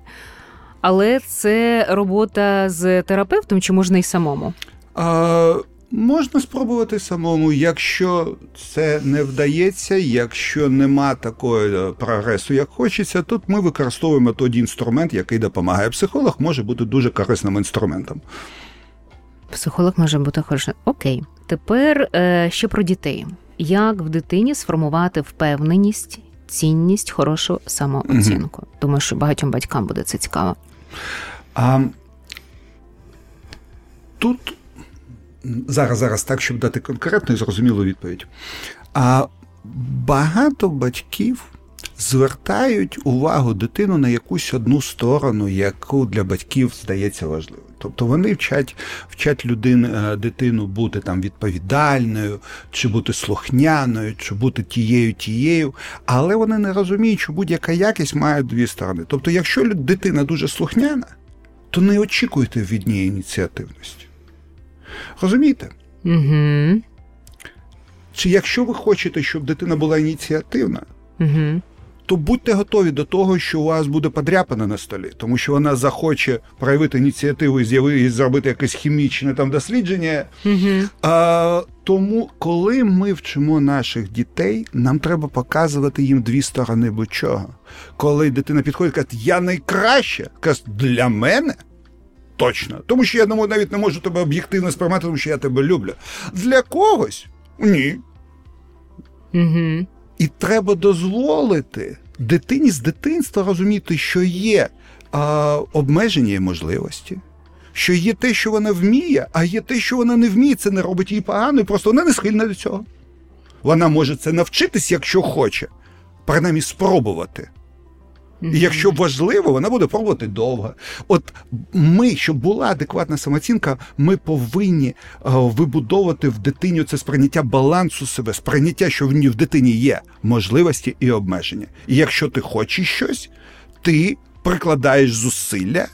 але це робота з терапевтом, чи можна і самому? А... Можна спробувати самому, якщо це не вдається, якщо нема такого прогресу, як хочеться, тут ми використовуємо тоді інструмент, який допомагає. Психолог може бути дуже корисним інструментом. Психолог може бути корисним. Окей. Тепер е, ще про дітей. Як в дитині сформувати впевненість, цінність, хорошу самооцінку? Mm-hmm. Думаю, що багатьом батькам буде це цікаво. А, тут... Зараз, зараз, так, щоб дати конкретну і зрозумілу відповідь. А багато батьків звертають увагу дитину на якусь одну сторону, яку для батьків здається важливою. Тобто вони вчать, вчать людину, дитину бути там відповідальною, чи бути слухняною, чи бути тією-тією, але вони не розуміють, що будь-яка якість має дві сторони. Тобто якщо дитина дуже слухняна, то не очікуйте від неї ініціативності. Розумієте? Угу. Чи якщо ви хочете, щоб дитина була ініціативна, угу. то будьте готові до того, що у вас буде подряпана на столі, тому що вона захоче проявити ініціативу і з'явити, зробити якесь хімічне там дослідження. Угу. А, тому, коли ми вчимо наших дітей, нам треба показувати їм дві сторони будь-чого. Коли дитина підходить і каже, я найкраща, каже, для мене? Точно. Тому що я навіть не можу тебе об'єктивно сприймати, тому що я тебе люблю. Для когось – ні. Угу. І треба дозволити дитині з дитинства розуміти, що є а, обмеження і можливості, що є те, що вона вміє, а є те, що вона не вміє. Це не робить її поганою, просто вона не схильна до цього. Вона може це навчитись, якщо хоче, принаймні спробувати. І якщо важливо, вона буде пробувати довго. От ми, щоб була адекватна самооцінка, ми повинні вибудовувати в дитині це сприйняття балансу себе, сприйняття, що в дитині є можливості і обмеження. І якщо ти хочеш щось, ти прикладаєш зусилля.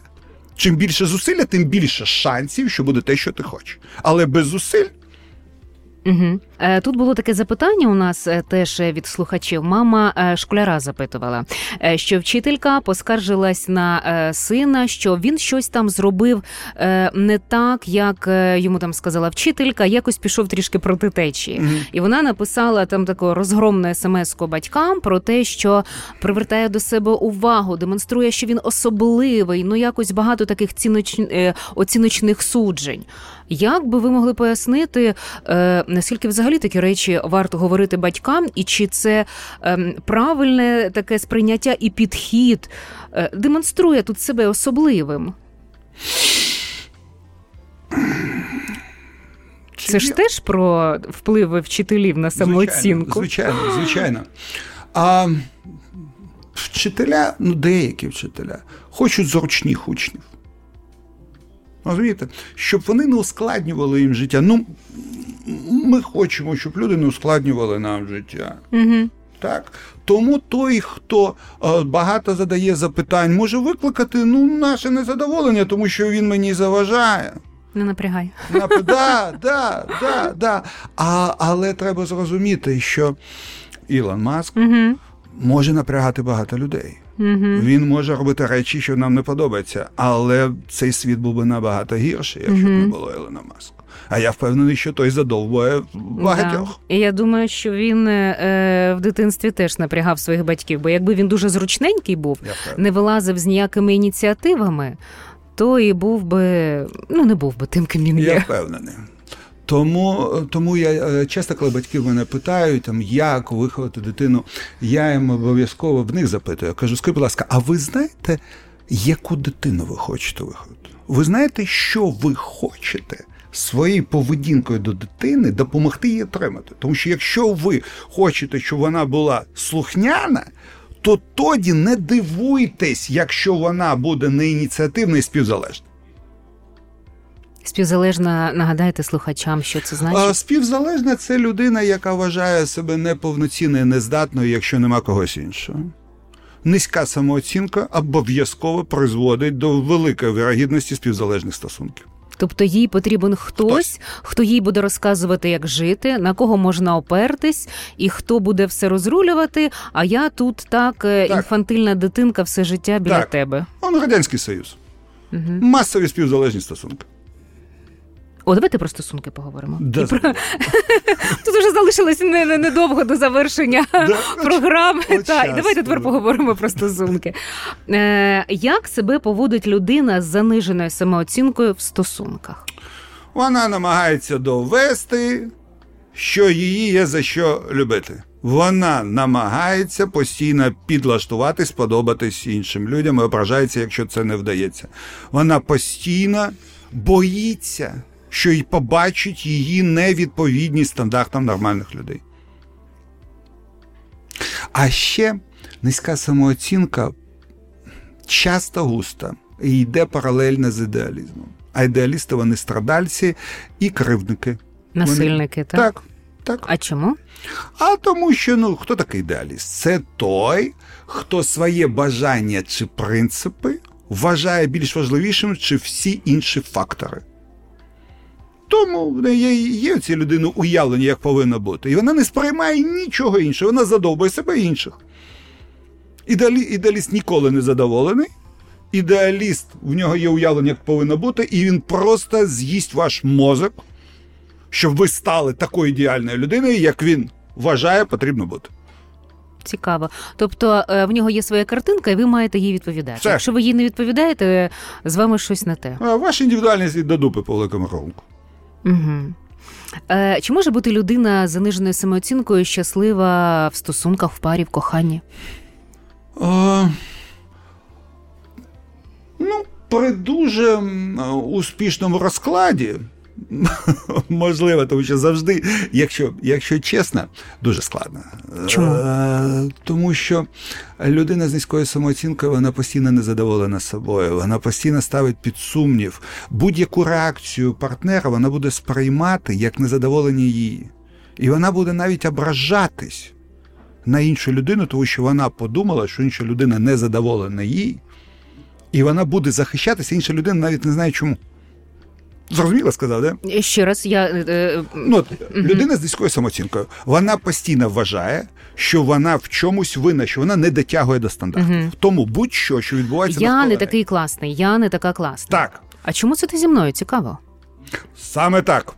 Чим більше зусилля, тим більше шансів, що буде те, що ти хочеш. Але без зусиль. Угу. Тут було таке запитання у нас теж від слухачів. Мама школяра запитувала, що вчителька поскаржилась на сина, що він щось там зробив не так, як йому там сказала вчителька, якось пішов трішки проти течії. Угу. І вона написала там таку розгромну смс-ку батькам про те, що привертає до себе увагу, демонструє, що він особливий, ну якось багато таких ціноч... оціночних суджень. Як би ви могли пояснити, е, наскільки взагалі такі речі варто говорити батькам, і чи це е, правильне таке сприйняття і підхід е, демонструє тут себе особливим? Чи це є? Ж теж про впливи вчителів на самооцінку? Звичайно, звичайно. звичайно. А, вчителя, ну деякі вчителя, хочуть зручних учнів. Розумієте? Щоб вони не ускладнювали їм життя. Ну, ми хочемо, щоб люди не ускладнювали нам життя. Угу. Так? Тому той, хто багато задає запитань, може викликати ну, наше незадоволення, тому що він мені заважає. Не напрягай. Нап... Да, да, да, да. А, але треба зрозуміти, що Ілон Маск угу. може напрягати багато людей. Mm-hmm. Він може робити речі, що нам не подобаються, але цей світ був би набагато гірший, якщо б mm-hmm. не було Ілона Маска. А я впевнений, що той задовбує багатьох. Да. І я думаю, що він е, в дитинстві теж напрягав своїх батьків, бо якби він дуже зручненький був, не вилазив з ніякими ініціативами, то і був би, ну не був би тим, ким він є. Я впевнений. Тому, тому я часто, коли батьки мене питають, там, як виховати дитину, я їм обов'язково в них запитую. Я кажу, скажіть, будь ласка, а ви знаєте, яку дитину ви хочете виховати? Ви знаєте, що ви хочете своєю поведінкою до дитини допомогти її отримати? Тому що якщо ви хочете, щоб вона була слухняна, то тоді не дивуйтесь, якщо вона буде не ініціативна і співзалежна. Співзалежна, нагадайте слухачам, що це значить? Співзалежна – це людина, яка вважає себе неповноцінною, нездатною, якщо нема когось іншого. Низька самооцінка обов'язково призводить до великої вірогідності співзалежних стосунків. Тобто їй потрібен хтось, хтось, хто їй буде розказувати, як жити, на кого можна опертись, і хто буде все розрулювати, а я тут так, так. інфантильна дитинка все життя біля так. тебе. Он Радянський Союз. Угу. Масові співзалежні стосунки. О, давайте про стосунки поговоримо. Да, про... Тут вже залишилось недовго до завершення да, програми. О, та, і давайте тепер поговоримо про стосунки. Е, як себе поводить людина з заниженою самооцінкою в стосунках? Вона намагається довести, що її є за що любити. Вона намагається постійно підлаштуватись, подобатись іншим людям і ображається, якщо це не вдається. Вона постійно боїться, що й побачить її невідповідність стандартам нормальних людей. А ще низька самооцінка часто густо і йде паралельно з ідеалізмом. А ідеалісти вони страдальці і кривдники. Насильники, вони... так? Так, так. А чому? А тому що, ну, хто такий ідеаліст? Це той, хто своє бажання чи принципи вважає більш важливішим, чи всі інші фактори. Тому є, є у цій людини уявлення, як повинно бути. І вона не сприймає нічого іншого. Вона задовбує себе і інших. Ідеалі, ідеаліст ніколи не задоволений. Ідеаліст, в нього є уявлення, як повинно бути. І він просто з'їсть ваш мозок, щоб ви стали такою ідеальною людиною, як він вважає, потрібно бути. Цікаво. Тобто в нього є своя картинка, і ви маєте їй відповідати. Все. Якщо ви їй не відповідаєте, з вами щось не те. Ваша індивідуальність до дупи по великому рахунку. Угу. Е, чи може бути людина з заниженою самооцінкою щаслива в стосунках, в парі, в коханні? Е, ну, при дуже успішному розкладі, можливо, тому що завжди, якщо, якщо чесно, дуже складно. Чому? Е, тому що людина з низькою самооцінкою, вона постійно незадоволена собою, вона постійно ставить під сумнів. Будь-яку реакцію партнера вона буде сприймати як незадоволення її. І вона буде навіть ображатись на іншу людину, тому що вона подумала, що інша людина незадоволена їй, і вона буде захищатися, інша людина навіть не знає чому. Зрозуміло сказав, да? Ще раз, я... Е... Ну, людина з низькою самооцінкою, вона постійно вважає, що вона в чомусь винна, що вона не дотягує до стандартів. Угу. Тому будь-що, що відбувається навколо неї. Я не такий класний, я не така класна. Так. А чому це ти зі мною? Цікаво. Саме так.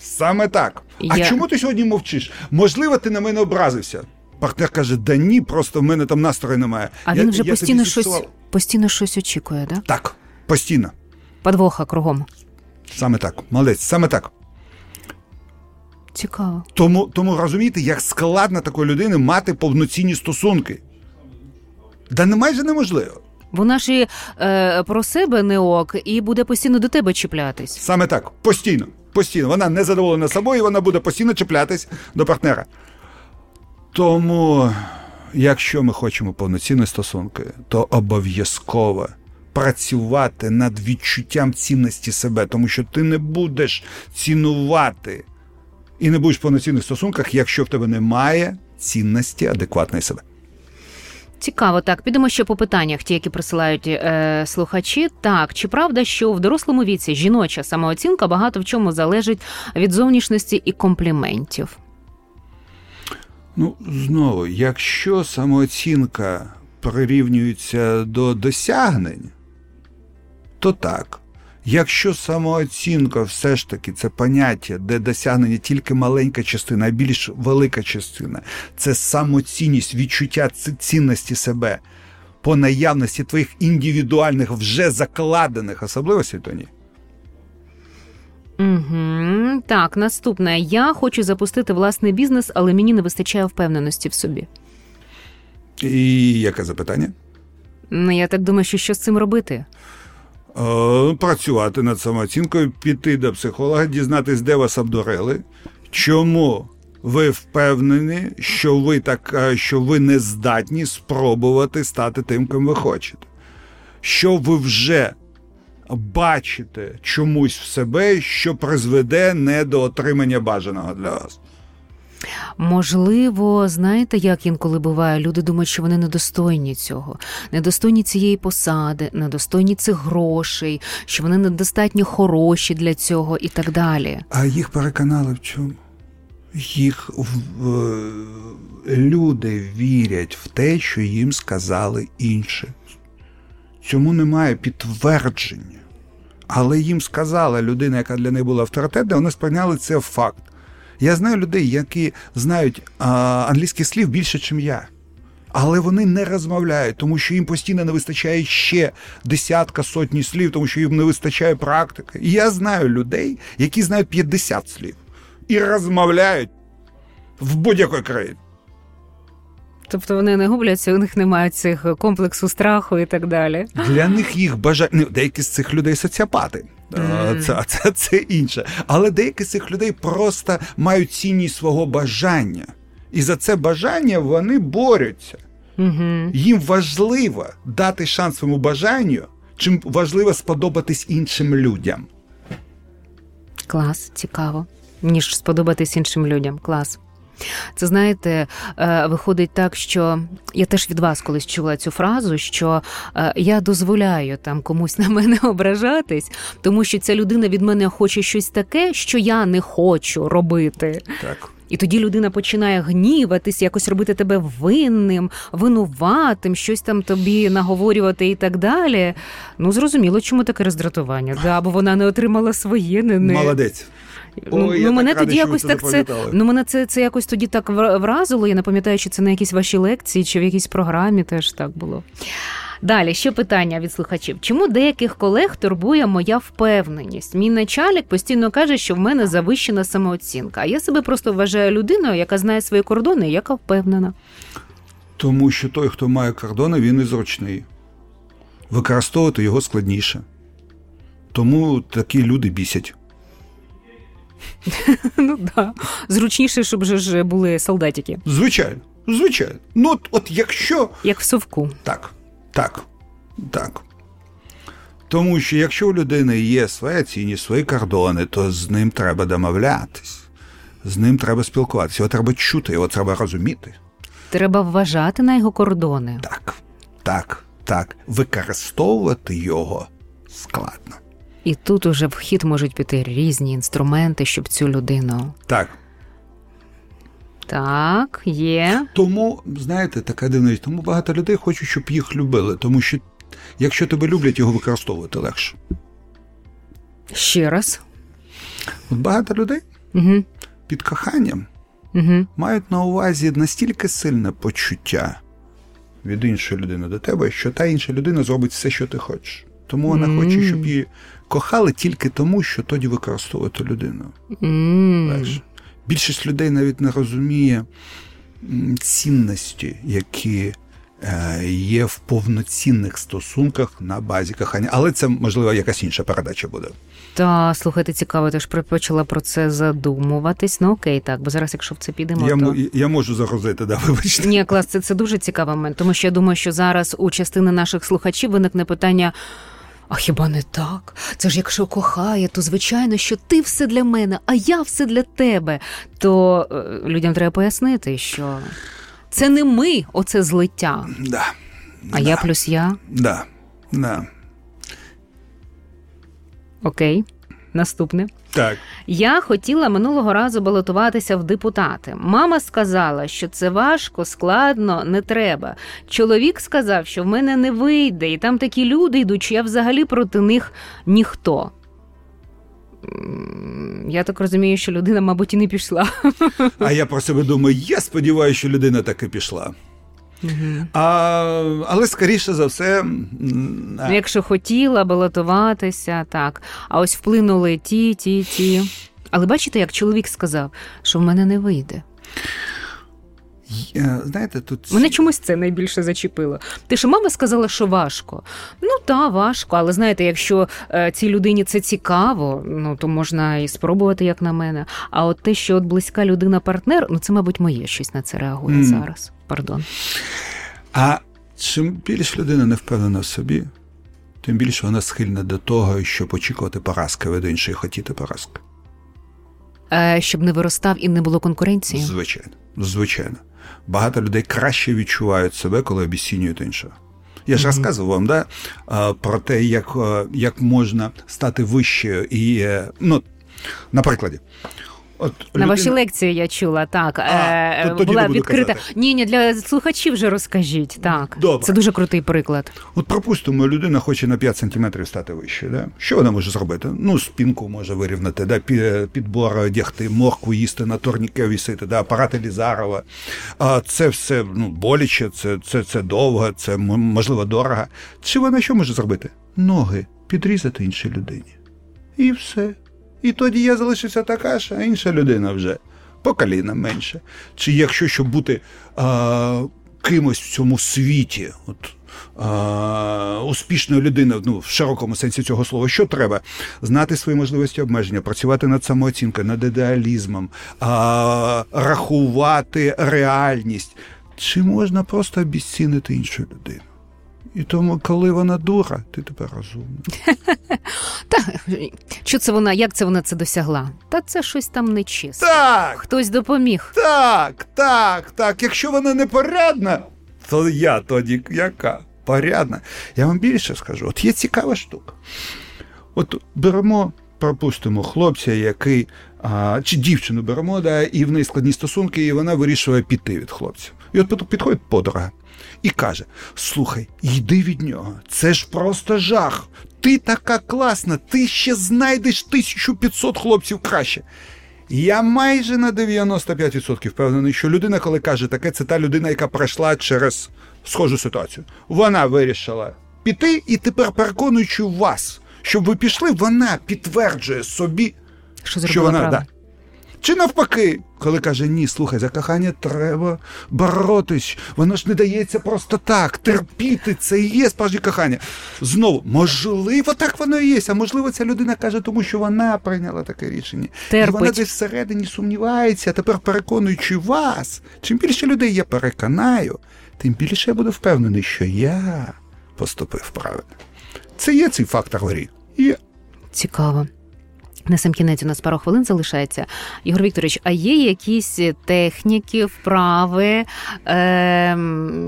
Саме так. Я... А чому ти сьогодні мовчиш? Можливо, ти на мене образився. Партнер каже, да ні, просто в мене там настрою немає. А я, він вже постійно щось, постійно щось очікує, да? Так, постійно. Подвоха кругом. Саме так. Молодець. Саме так. Цікаво. Тому, тому розумієте, як складно такої людини мати повноцінні стосунки. Да не майже неможливо. Вона ж і е, про себе не ок, і буде постійно до тебе чіплятись. Саме так. Постійно. Постійно. Вона не задоволена собою, і вона буде постійно чіплятись до партнера. Тому, якщо ми хочемо повноцінні стосунки, то обов'язково працювати над відчуттям цінності себе, тому що ти не будеш цінувати і не будеш в повноцінних стосунках, якщо в тебе немає цінності адекватної себе. Цікаво, так. Підемо ще по питаннях, ті, які присилають е, слухачі. Так, чи правда, що в дорослому віці жіноча самооцінка багато в чому залежить від зовнішності і компліментів? Ну, знову, якщо самооцінка прирівнюється до досягнень, то так. Якщо самооцінка все ж таки це поняття, де досягнення тільки маленька частина, а більш велика частина, це самоцінність, відчуття цінності себе по наявності твоїх індивідуальних, вже закладених особливостей, то ні. Угу. Так, наступне. Я хочу запустити власний бізнес, але мені не вистачає впевненості в собі. І яке запитання? Ну, я так думаю, що що з цим робити? Працювати над самооцінкою, піти до психолога, дізнатись, де вас обдурили, чому ви впевнені, що ви, так, що ви не здатні спробувати стати тим, ким ви хочете. Що ви вже бачите чомусь в себе, що призведе не до отримання бажаного для вас. Можливо, знаєте, як інколи буває, люди думають, що вони недостойні цього, недостойні цієї посади, недостойні цих грошей, що вони недостатньо хороші для цього і так далі. А їх переконали в чому? Їх в, в, люди вірять в те, що їм сказали інші. Цьому немає підтвердження. Але їм сказала людина, яка для них була авторитетна, вони сприйняли це факт. Я знаю людей, які знають а, англійських слів більше, ніж я. Але вони не розмовляють, тому що їм постійно не вистачає ще десятка, сотні слів, тому що їм не вистачає практики. І я знаю людей, які знають п'ятдесят слів і розмовляють в будь-якій країні. Тобто вони не губляться, у них немає цих комплексу страху і так далі. Для них їх бажання... Деякі з цих людей соціопати. Mm. Це, це, це інше. Але деякі з цих людей просто мають цінність свого бажання. І за це бажання вони борються. Mm-hmm. Їм важливо дати шанс своєму бажанню, чим важливо сподобатись іншим людям. Клас, цікаво. Ніж сподобатись іншим людям. Клас. Це, знаєте, виходить так, що я теж від вас колись чула цю фразу, що я дозволяю там комусь на мене ображатись, тому що ця людина від мене хоче щось таке, що я не хочу робити. Так. І тоді людина починає гніватись, якось робити тебе винним, винуватим, щось там тобі наговорювати і так далі. Ну, зрозуміло, чому таке роздратування. Да, бо вона не отримала своє. Не, не... Молодець. Ну, Ой, ну, мене тоді якось так це, ну, мене це, це якось тоді так вразило. Я не пам'ятаю, чи це на якійсь вашій лекції, чи в якійсь програмі теж так було. Далі, ще питання від слухачів. Чому деяких колег турбує моя впевненість? Мій начальник постійно каже, що в мене завищена самооцінка. А я себе просто вважаю людиною, яка знає свої кордони і яка впевнена. Тому що той, хто має кордони, він і зручний. Використовувати його складніше. Тому такі люди бісять. Ну так. Зручніше, щоб ж були солдатики. Звичайно. Звичайно. Ну от, от якщо... Як в совку. Так. Так, так. Тому що якщо у людини є своя цінність, свої кордони, то з ним треба домовлятись, з ним треба спілкуватися, його треба чути, його треба розуміти. Треба вважати на його кордони. Так, так, так. Використовувати його складно. І тут уже в хід можуть піти різні інструменти, щоб цю людину... Так. Так, є. Тому, знаєте, така дивна річ, тому багато людей хочуть, щоб їх любили, тому що, якщо тебе люблять, його використовувати легше. Ще раз. От багато людей угу. під коханням угу. мають на увазі настільки сильне почуття від іншої людини до тебе, що та інша людина зробить все, що ти хочеш. Тому вона mm. хоче, щоб її кохали тільки тому, що тоді використовувати людину. Mm. Легше. Більшість людей навіть не розуміє цінності, які є в повноцінних стосунках на базі кохання. Але це, можливо, якась інша передача буде. Та, слухайте, цікаво, ти ж почала про це задумуватись. Ну, окей, так, бо зараз, якщо в це підемо, я, то... М- я можу загрозити, да, вибачте. Ні, клас, це, це дуже цікавий момент, тому що я думаю, що зараз у частини наших слухачів виникне питання... А хіба не так? Це ж якщо кохає, то звичайно, що ти все для мене, а я все для тебе. То людям треба пояснити, що це не ми, оце злиття. Да. А да. Я плюс я? Да. Да. Окей. Наступне. Так. Я хотіла минулого разу балотуватися в депутати. Мама сказала, що це важко, складно, не треба. Чоловік сказав, що в мене не вийде, і там такі люди йдуть, що я взагалі проти них ніхто. Я так розумію, що людина, мабуть, і не пішла. А я про себе думаю, я сподіваюся, що людина таки пішла. Угу. А, але, скоріше за все... А. Якщо хотіла балотуватися, так. А ось вплинули ті, ті, ті. Але бачите, як чоловік сказав, що в мене не вийде. Я, знаєте, тут... Мене чомусь це найбільше зачепило. Ти що, мама сказала, що важко? Ну, та, важко. Але, знаєте, якщо е, цій людині це цікаво, ну, то можна і спробувати, як на мене. А от те, що от близька людина-партнер, ну, це, мабуть, моє щось на це реагує mm. зараз. Пардон. А чим більше людина не впевнена в собі, тим більше вона схильна до того, щоб очікувати поразки від іншої, хотіти поразки. Е, щоб не виростав і не було конкуренції? Звичайно. Звичайно. Багато людей краще відчувають себе, коли обіцінюють іншого. Я ж mm-hmm. розказував вам, да, про те, як, як можна стати вищою. І, ну, на прикладі. От, на людина... вашій лекції я чула, так. А, то, була відкрита. Ні, ні, для слухачів вже розкажіть. Так. Добре. Це дуже крутий приклад. От пропустимо, людина хоче на п'ять сантиметрів стати вище. Да? Що вона може зробити? Ну, спинку може вирівняти, да? Підбор одягти, моркву їсти, на турніке вісити, да? Апарат Елізарова. Це все ну, боляче, це, це, це довго, це, можливо, дорого. Чи вона що може зробити? Ноги підрізати іншій людині. І все. І тоді я залишився така ж, а інша людина вже. По коліна менше. Чи якщо, щоб бути а, кимось в цьому світі, от, а, успішною людиною, ну, в широкому сенсі цього слова, що треба? Знати свої можливості обмеження, працювати над самооцінкою, над ідеалізмом, а, рахувати реальність. Чи можна просто обіцінити іншу людину? І тому, коли вона дура, ти тепер розумна. Та, що це вона, як це вона це досягла? Та це щось там нечисто. Так! Хтось допоміг. Так, так, так. Якщо вона непорядна, то я тоді яка? Порядна. Я вам більше скажу. От є цікава штука. От беремо, пропустимо хлопця, який, а, чи дівчину беремо, да, і в неї складні стосунки, і вона вирішує піти від хлопця. І от підходить подруга. І каже, слухай, йди від нього, це ж просто жах, ти така класна, ти ще знайдеш тисячу п'ятсот хлопців краще. Я майже на дев'яносто п'ять відсотків впевнений, що людина, коли каже таке, це та людина, яка пройшла через схожу ситуацію. Вона вирішила піти, і тепер, переконуючи вас, щоб ви пішли, вона підтверджує собі, що, що вона... Правда. Да. Чи навпаки, коли каже, ні, слухай, за кохання треба боротись, воно ж не дається просто так, терпіти, це і є справжнє кохання. Знову, можливо, так воно і є, а можливо, ця людина каже, тому що вона прийняла таке рішення. Терпить. І вона десь всередині сумнівається, а тепер переконуючи вас, чим більше людей я переконаю, тим більше я буду впевнений, що я поступив правильно. Це є цей фактор грі. Є. Цікаво. На сам кінець у нас пару хвилин залишається. Ігор Вікторович, а є якісь техніки, вправи, е,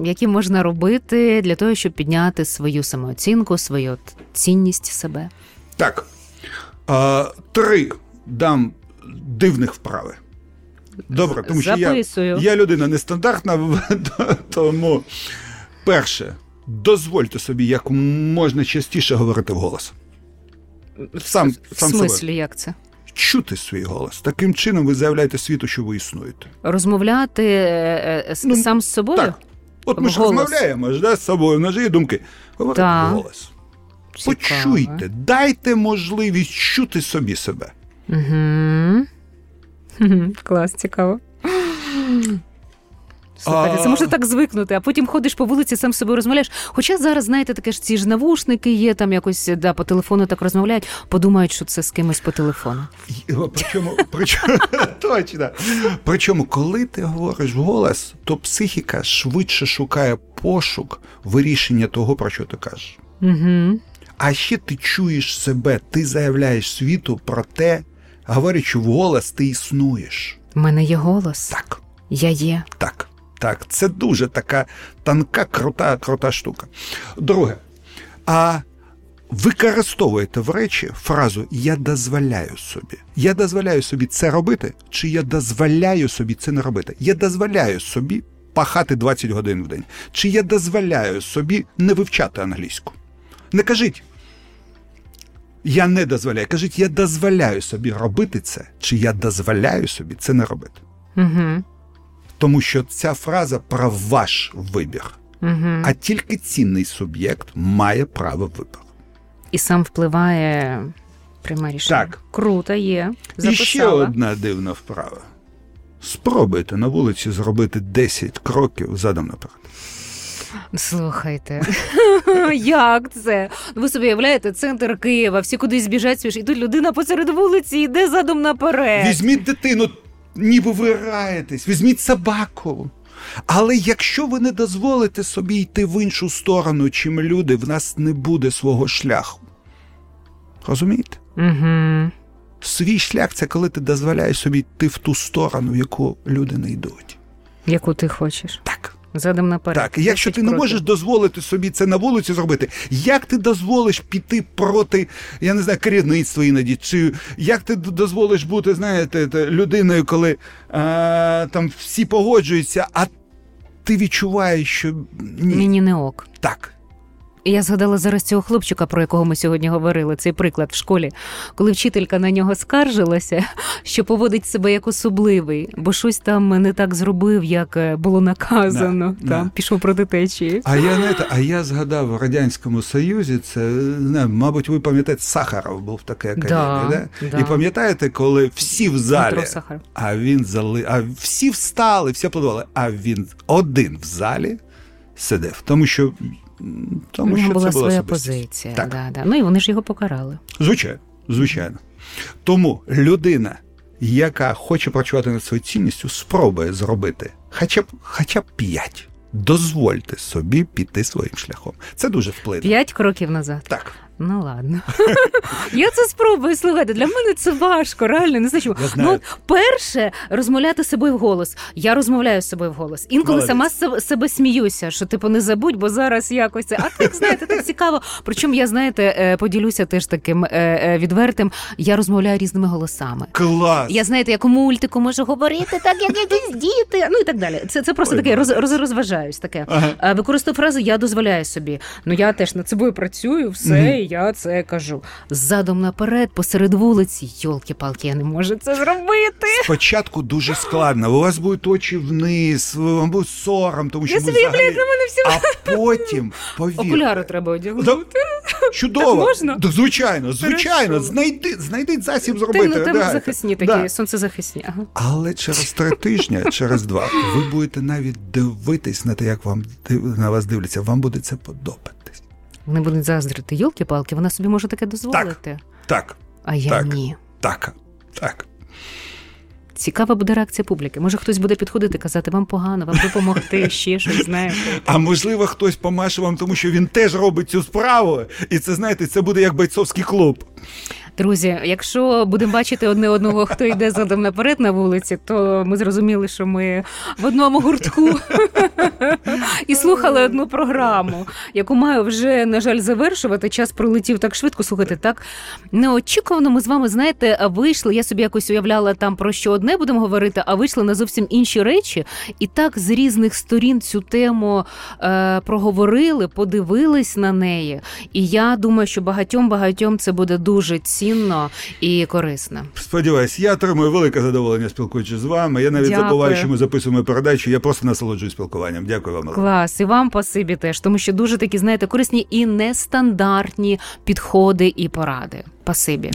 які можна робити для того, щоб підняти свою самооцінку, свою цінність себе? Так. Е, три дам дивних вправи. Добре, тому що я, я людина нестандартна, тому перше, дозвольте собі як можна частіше говорити вголос. Сам, сам в смислі, себе. Як це? Чути свій голос. Таким чином ви заявляєте світу, що ви існуєте. Розмовляти е, е, ну, сам з собою? Так. От ми голос. Ж розмовляємо ж, да, з собою, в нас є думки. Говорите в голос. Цікаво. Почуйте, дайте можливість чути собі себе. Угу. Клас, цікаво. Слухайте, це можна так звикнути, а потім ходиш по вулиці, сам з собою розмовляєш. Хоча зараз, знаєте, таке ж ці ж навушники є, там якось, да, по телефону так розмовляють, подумають, що це з кимось по телефону. Причому, причому, точно. Причому, коли ти говориш вголос, то психіка швидше шукає пошук вирішення того, про що ти кажеш. Угу. А ще ти чуєш себе, ти заявляєш світу про те, говорячи вголос, ти існуєш. У мене є голос. Так. Я є. Так. Так. Це дуже така тонка, крута, крута штука. Друге. А використовуєте в речі фразу «я дозволяю собі». Я дозволяю собі це робити, чи я дозволяю собі це не робити? Я дозволяю собі пахати двадцять годин в день. Чи я дозволяю собі не вивчати англійську? Не кажіть «я не дозволяю». Кажіть «я дозволяю собі робити це», чи «я дозволяю собі це не робити». Угу. Тому що ця фраза про ваш вибір. Угу. А тільки цінний суб'єкт має право вибору. І сам впливає пряме рішення. Так. Круто, є. Записала. І ще одна дивна вправа. Спробуйте на вулиці зробити десять кроків задом наперед. Слухайте, як це? Ви собі уявляєте, центр Києва, всі кудись біжать, і тут людина посеред вулиці йде задом наперед. Візьміть дитину, ніби ви раєтесь, візьміть собаку. Але якщо ви не дозволите собі йти в іншу сторону, чим люди, в нас не буде свого шляху. Розумієте? Угу. Свій шлях – це коли ти дозволяєш собі йти в ту сторону, в яку люди не йдуть. Яку ти хочеш. Так. Задом наперед. Так, якщо ти не можеш дозволити собі це на вулиці зробити, як ти дозволиш піти проти, я не знаю, керівництва іноді, чи як ти дозволиш бути, знаєте, людиною, коли а, там всі погоджуються, а ти відчуваєш, що ні. Мені не ок. Так. Я згадала зараз цього хлопчика, про якого ми сьогодні говорили, цей приклад в школі, коли вчителька на нього скаржилася, що поводить себе як особливий, бо щось там не так зробив, як було наказано, да, там да. Пішов проти течії. А я, знаєте, а я згадав, в Радянському Союзі, це, не, мабуть, ви пам'ятаєте, Сахаров був такий академік, да, да? Да. І пам'ятаєте, коли всі в залі, а він зали, а всі встали, всі аплодували, а він один в залі сидів, тому що Тому, що була це була своя позиція. Так. Да, да. Ну і вони ж його покарали. Звичайно, звичайно. Тому людина, яка хоче працювати над своєю цінністю, спробує зробити хоча б, хоча б п'ять. Дозвольте собі піти своїм шляхом. Це дуже вплине. П'ять кроків назад? Так. Ну, ладно. Я це спробую, слухайте. Для мене це важко, реально, не значимо. Ну, от, перше, розмовляти з собою вголос. Я розмовляю з собою вголос. Інколи Молодець. Сама з себе сміюся, що, типу, не забудь, бо зараз якось це. А так, знаєте, так цікаво. Причому я, знаєте, поділюся теж таким відвертим. Я розмовляю різними голосами. Клас! Я, знаєте, як у мультику можу говорити, так, як якісь діти, ну і так далі. Це, це просто Ой, таке, роз, роз, розважаюсь таке. Ага. Використовую фразу «я дозволяю собі». Ну, я теж над собою працюю, все. Mm-hmm. Я це кажу. Задом наперед, посеред вулиці. Йолки-палки, я не можу це зробити. Спочатку дуже складно. У вас будуть очі вниз, вам буде сором, тому що я ми собі, взагалі... блядь, на мене всі... А потім, повірте... Окуляри треба одягнути. Да, чудово. Так можна? Да, звичайно, звичайно. Знайди, знайди засіб зробити. Ти, ну, там да, захисні такі, да. Сонцезахисні. Ага. Але через три тижні, через два, ви будете навіть дивитись на те, як вам, на вас дивляться. Вам буде це подобатись. Вони будуть заздрити. Йолки-палки, вона собі може таке дозволити. Так, так. А я так, ні. Так, так. Цікава буде реакція публіки. Може, хтось буде підходити, казати, вам погано, вам допомогти, ще щось, знаєте. А можливо, хтось помаше вам, тому що він теж робить цю справу. І це, знаєте, це буде як бойцовський клуб. Друзі, якщо будемо бачити одне одного, хто йде задом наперед на вулиці, то ми зрозуміли, що ми в одному гуртку і слухали одну програму, яку маю вже, на жаль, завершувати. Час пролетів так швидко, слухайте, так неочікувано ми з вами, знаєте, вийшли, я собі якось уявляла там про що одне будемо говорити, а вийшли на зовсім інші речі. І так з різних сторін цю тему е- проговорили, подивились на неї. І я думаю, що багатьом-багатьом це буде дуже цінно і корисно. Сподіваюсь, я отримую велике задоволення, спілкуючись з вами. Я навіть Дякую. забуваю, що ми записуємо передачу. Я просто насолоджуюсь спілкуванням. Дякую вам. Клас. І вам спасибі теж, тому що дуже такі, знаєте, корисні і нестандартні підходи і поради. Спасибі.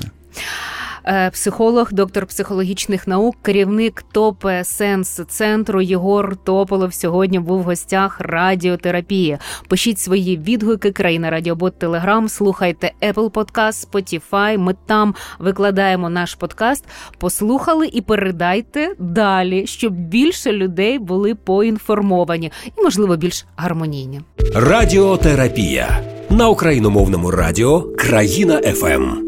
психолог, доктор психологічних наук, керівник ТОП-сенс-центру Єгор Тополов сьогодні був в гостях Радіотерапії. Пишіть свої відгуки, країна Радіобот, Телеграм, слухайте Apple Podcast, Spotify, ми там викладаємо наш подкаст. Послухали і передайте далі, щоб більше людей були поінформовані і, можливо, більш гармонійні. Радіотерапія на україномовному радіо «Країна ФМ».